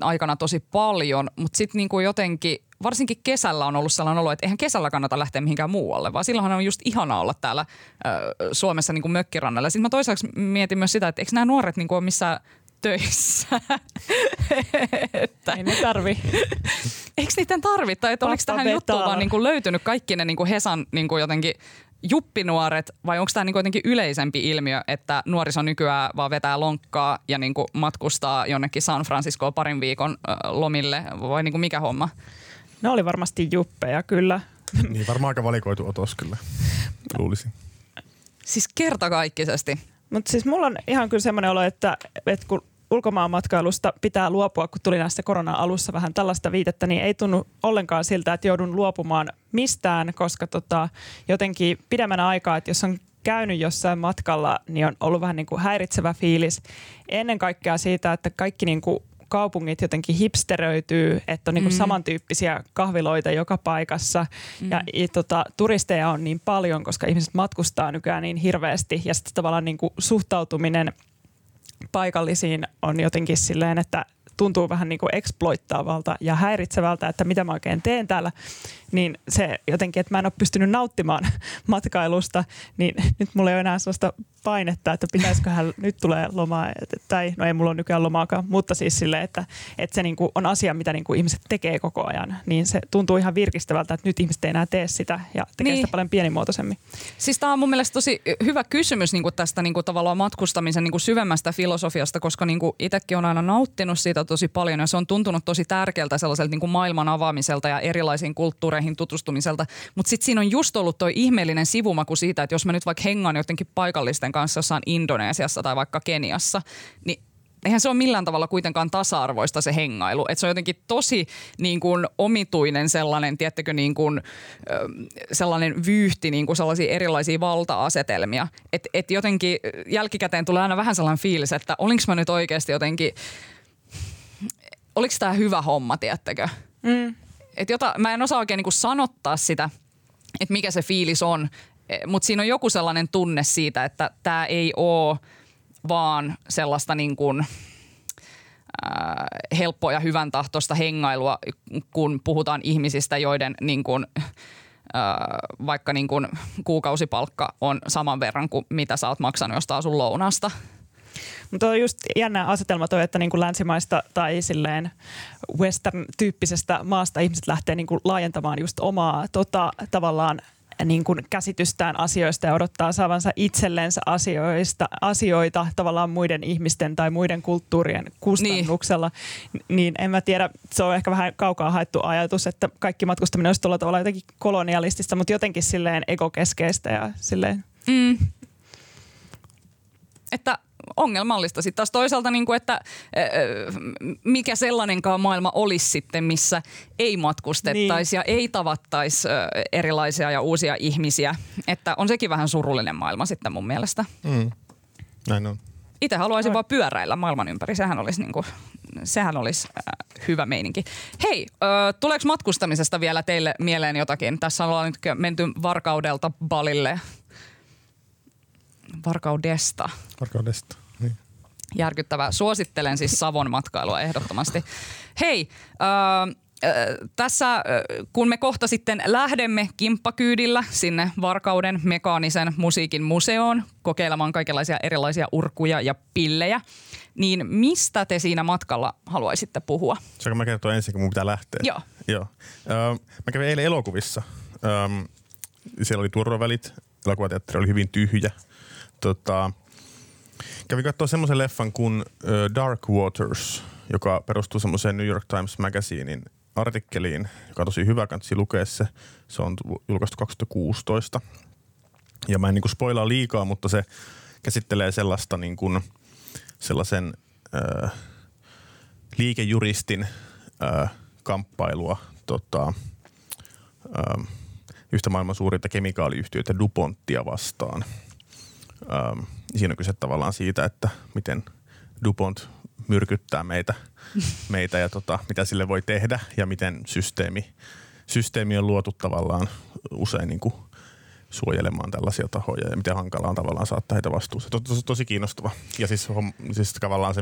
aikana tosi paljon, mutta sitten niinku jotenkin, varsinkin kesällä on ollut sellainen olo, että eihän kesällä kannata lähteä mihinkään muualle, vaan silloinhan on just ihanaa olla täällä Suomessa niinku mökkirannalla. Sitten mä toisaalta mietin myös sitä, että eikö nämä nuoret niinku ole missään töissä? Että ei ne tarvi. Eikö niiden tarvita? Että oliko tähän juttuun vaan niinku löytynyt kaikki ne niinku Hesan niinku jotenkin juppinuoret, vai onko tämä niinku jotenkin yleisempi ilmiö, että nuoriso nykyään vaan vetää lonkkaa ja niinku matkustaa jonnekin San Franciscoon parin viikon lomille, vai niinku mikä homma? Ne oli varmasti juppeja, kyllä. Niin, varmaan aika valikoitu otos kyllä, luulisin. Siis kertakaikkisesti. Mutta siis mulla on ihan kyllä semmoinen olo, että kun ulkomaanmatkailusta pitää luopua, kun tuli näistä korona-alussa vähän tällaista viitettä, niin ei tunnu ollenkaan siltä, että joudun luopumaan mistään, koska jotenkin pidemmänä aikaa, että jos on käynyt jossain matkalla, niin on ollut vähän niin kuin häiritsevä fiilis. Ennen kaikkea siitä, että kaikki niin kuin kaupungit jotenkin hipsteröityy, että on niin kuin samantyyppisiä kahviloita joka paikassa ja turisteja on niin paljon, koska ihmiset matkustaa nykyään niin hirveästi ja sitten tavallaan niin kuin suhtautuminen paikallisiin on jotenkin silleen, että tuntuu vähän niin kuin exploittaavalta ja häiritsevältä, että mitä mä oikein teen täällä, niin se jotenkin, että mä en ole pystynyt nauttimaan matkailusta, niin nyt mulla ei ole enää sellaista painetta, että pitäisiköhän nyt tulee lomaa, tai no ei mulla ole nykyään lomaakaan, mutta siis silleen, että se niin kuin on asia, mitä niin kuin ihmiset tekee koko ajan, niin se tuntuu ihan virkistävältä, että nyt ihmiset ei enää tee sitä ja tekee sitä paljon pienimuotoisemmin. Siis tämä on mun mielestä tosi hyvä kysymys niin kuin tästä niin kuin tavallaan matkustamisen niin kuin syvemmästä filosofiasta, koska niin kuin itsekin on aina nauttinut siitä tosi paljon ja se on tuntunut tosi tärkeältä sellaiselta niin kuin maailman avaamiselta ja erilaisiin kulttuureihin tutustumiselta. Mutta sitten siinä on just ollut toi ihmeellinen sivumaku siitä, että jos mä nyt vaikka hengaan jotenkin paikallisten kanssa jossain Indonesiassa tai vaikka Keniassa, niin eihän se ole millään tavalla kuitenkaan tasa-arvoista se hengailu. Että se on jotenkin tosi niin kuin omituinen sellainen, tiettäkö niin kuin sellainen vyyhti, niin kuin sellaisia erilaisia valta-asetelmia. Että et jotenkin jälkikäteen tulee aina vähän sellainen fiilis, että olinko mä nyt oikeasti jotenkin, oliko tämä hyvä homma, tiettäkö? Mm. Että mä en osaa oikein niin kuin sanottaa sitä, että mikä se fiilis on, mutta siinä on joku sellainen tunne siitä, että tämä ei ole vaan sellaista niin kuin, helppoa ja hyvän tahtoista hengailua, kun puhutaan ihmisistä, joiden niin kuin, vaikka niin kuin kuukausipalkka on saman verran kuin mitä sä oot maksanut jostain sun lounasta. Mutta on just jännä asetelma toi, että niin kuin länsimaista tai silleen western-tyyppisestä maasta ihmiset lähtee niin kuin laajentamaan just omaa tavallaan niin kuin käsitystään asioista ja odottaa saavansa itsellensä asioita tavallaan muiden ihmisten tai muiden kulttuurien kustannuksella, niin en mä tiedä, se on ehkä vähän kaukaa haettu ajatus, että kaikki matkustaminen olisi tuolla tavalla jotenkin kolonialistista, mutta jotenkin silleen egokeskeistä ja silleen. Mm. Että ongelmallista. Sitten taas toisaalta, niin kuin, että mikä sellainenkaan maailma olisi sitten, missä ei matkustettaisi niin. Ja ei tavattaisi erilaisia ja uusia ihmisiä. Että on sekin vähän surullinen maailma sitten mun mielestä. Mm. Näin on. Itse haluaisin vaan pyöräillä maailman ympäri. Sehän olisi hyvä meininki. Hei, tuleeko matkustamisesta vielä teille mieleen jotakin? Tässä ollaan nyt menty Varkaudelta Balille. Varkaudesta, niin. Järkyttävää. Suosittelen siis Savon matkailua ehdottomasti. Hei, tässä kun me kohta sitten lähdemme kimppakyydillä sinne Varkauden mekaanisen musiikin museoon kokeilemaan kaikenlaisia erilaisia urkuja ja pillejä, niin mistä te siinä matkalla haluaisitte puhua? Saanko mä kertoa ensin, kun mun pitää lähteä? Joo. Mä kävin eilen elokuvissa. Siellä oli turvavälit. Elokuvateatteri oli hyvin tyhjä. Kävin katsoa semmoisen leffan kuin Dark Waters, joka perustuu semmoiseen New York Times Magazinein artikkeliin, joka on tosi hyvä, kannattaa lukea se. Se on julkaistu 2016. Ja mä en niinku spoilaa liikaa, mutta se käsittelee sellaista niinku, sellaisen liikejuristin kamppailua yhtä maailman suurinta kemikaaliyhtiöitä DuPontia vastaan. Siinä on kyse tavallaan siitä, että miten DuPont myrkyttää meitä ja mitä sille voi tehdä ja miten systeemi on luotu tavallaan usein niin kuin suojelemaan tällaisia tahoja ja miten hankalaa on tavallaan saattaa heitä vastuussa. Tosi kiinnostava. Ja siis tavallaan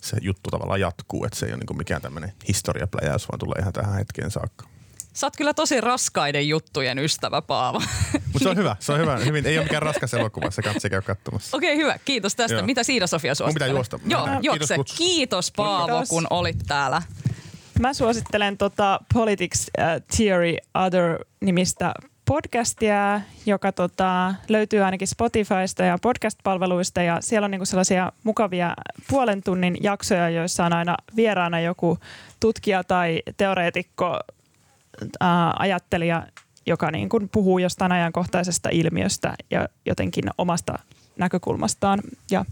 se juttu tavallaan jatkuu, että se ei ole niin kuin mikään tämmöinen historiapläjäys, vaan tulee ihan tähän hetkeen saakka. Sä oot kyllä tosi raskaiden juttujen ystävä, Paavo. Mutta se on hyvä. Hyvin, ei ole mikään raskas elokuva, se kannattaa käydä katsomassa. Okei, hyvä. Kiitos tästä. Joo. Mitä Ida Sofia suosittelee? Mun pitää juosta. Joo, Kiitos Paavo, kun olit täällä. Mä suosittelen Politics Theory Other -nimistä podcastia, joka löytyy ainakin Spotifysta ja podcast-palveluista. Ja siellä on niinku sellaisia mukavia puolen tunnin jaksoja, joissa on aina vieraana joku tutkija tai teoreetikko, ajattelija, joka niin kuin puhuu jostain ajankohtaisesta ilmiöstä ja jotenkin omasta näkökulmastaan. Ja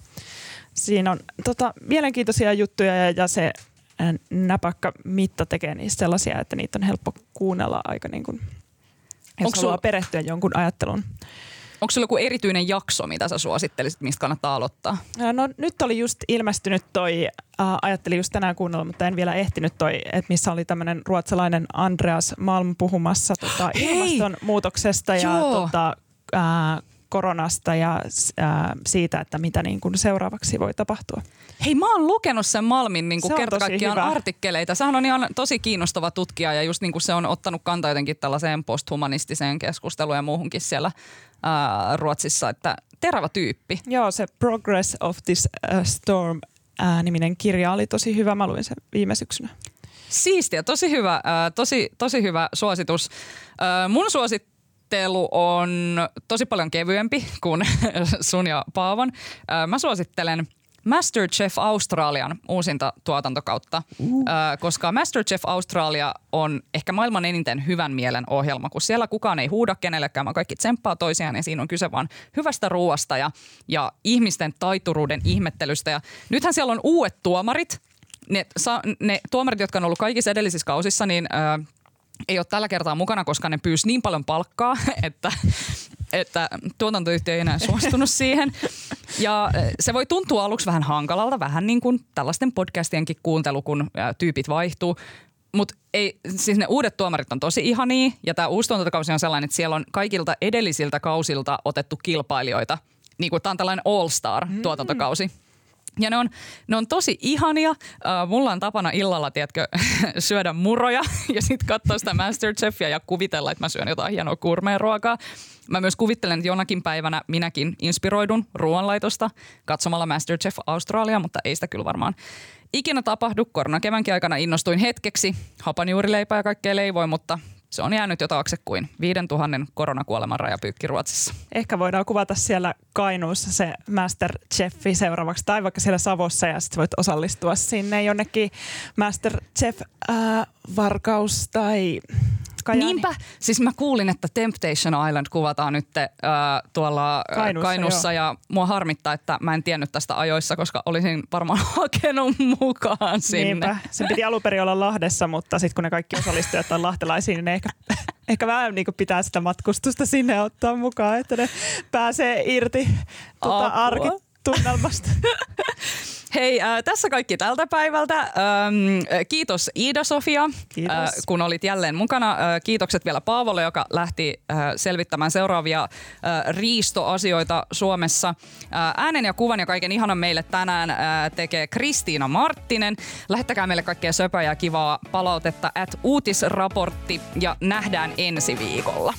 siinä on mielenkiintoisia juttuja ja se näpäkkä mitta tekee niistä sellaisia, että niitä on helppo kuunnella aika niin kuin, jos haluaa perehtyä jonkun ajattelun. Onko sulla joku erityinen jakso, mitä sä suosittelisit, mistä kannattaa aloittaa? No nyt oli just ilmestynyt toi, ajattelin just tänään kuunnella, mutta en vielä ehtinyt toi, että missä oli tämmönen ruotsalainen Anders Malm puhumassa ilmastonmuutoksesta ja koronasta ja siitä, että mitä niin kuin seuraavaksi voi tapahtua. Hei, mä oon lukenut sen Malmin niin kuin kerta kaikkiaan artikkeleita. Sehän on ihan tosi kiinnostava tutkija ja just niin kuin se on ottanut kantaa jotenkin tällaiseen posthumanistiseen keskusteluun ja muuhunkin siellä Ruotsissa, että terävä tyyppi. Joo, se Progress of this Storm -niminen kirja oli tosi hyvä. Mä luin sen viime syksynä. Siistiä, tosi hyvä, tosi hyvä suositus. Mun suosittelu on tosi paljon kevyempi kuin sun ja Paavon. Mä suosittelen MasterChef Australian uusinta tuotantokautta, koska MasterChef Australia on ehkä maailman eniten hyvän mielen ohjelma, kun siellä kukaan ei huuda kenellekään, vaan kaikki tsemppaa toisiaan ja siinä on kyse vaan hyvästä ruoasta ja ihmisten taituruuden ihmettelystä. Ja nythän siellä on uudet tuomarit, ne tuomarit, jotka on ollut kaikissa edellisissä kausissa, niin ei ole tällä kertaa mukana, koska ne pyysi niin paljon palkkaa, että tuotantoyhtiö ei enää suostunut siihen. Ja se voi tuntua aluksi vähän hankalalta, vähän niin kuin tällaisten podcastienkin kuuntelu, kun tyypit vaihtuu. Mutta siis ne uudet tuomarit on tosi ihania ja tämä uusi tuotantokausi on sellainen, että siellä on kaikilta edellisiltä kausilta otettu kilpailijoita. Niin kuin tämä on tällainen all-star-tuotantokausi. Ja ne on tosi ihania. Mulla on tapana illalla, tiedätkö, syödä muroja ja sitten katsoa sitä MasterChefia ja kuvitella, että mä syön jotain hienoa gourmet-ruokaa. Mä myös kuvittelen, että jonakin päivänä minäkin inspiroidun ruoanlaitosta katsomalla MasterChef Australia, mutta ei sitä kyllä varmaan ikinä tapahdu. Koronakevänkin aikana innostuin hetkeksi. Hapanjuurileipää ja kaikkea leivoi, mutta se on jäänyt jo taakse kuin 5000 koronakuoleman rajapyykki Ruotsissa. Ehkä voidaan kuvata siellä Kainuussa se MasterChefi seuraavaksi tai vaikka siellä Savossa ja sitten voit osallistua sinne jonnekin MasterChef Varkaus tai Kajaani. Niinpä. Siis mä kuulin, että Temptation Island kuvataan nyt tuolla Kainuussa ja mua harmittaa, että mä en tiennyt tästä ajoissa, koska olisin varmaan hakenut mukaan sinne. Niinpä. Se piti alunperin olla Lahdessa, mutta sitten kun ne kaikki osallistujat on lahtelaisiin, niin ne ehkä vähän niin kuin pitää sitä matkustusta sinne ottaa mukaan, että ne pääsee irti arkitunnelmasta. Hei, tässä kaikki tältä päivältä. Kiitos Ida Sofia, kiitos. Kun olit jälleen mukana. Kiitokset vielä Paavolle, joka lähti selvittämään seuraavia riistoasioita Suomessa. Äänen ja kuvan ja kaiken ihanan meille tänään tekee Kristiina Marttinen. Lähettäkää meille kaikkea söpöä ja kivaa palautetta @uutisraportti ja nähdään ensi viikolla.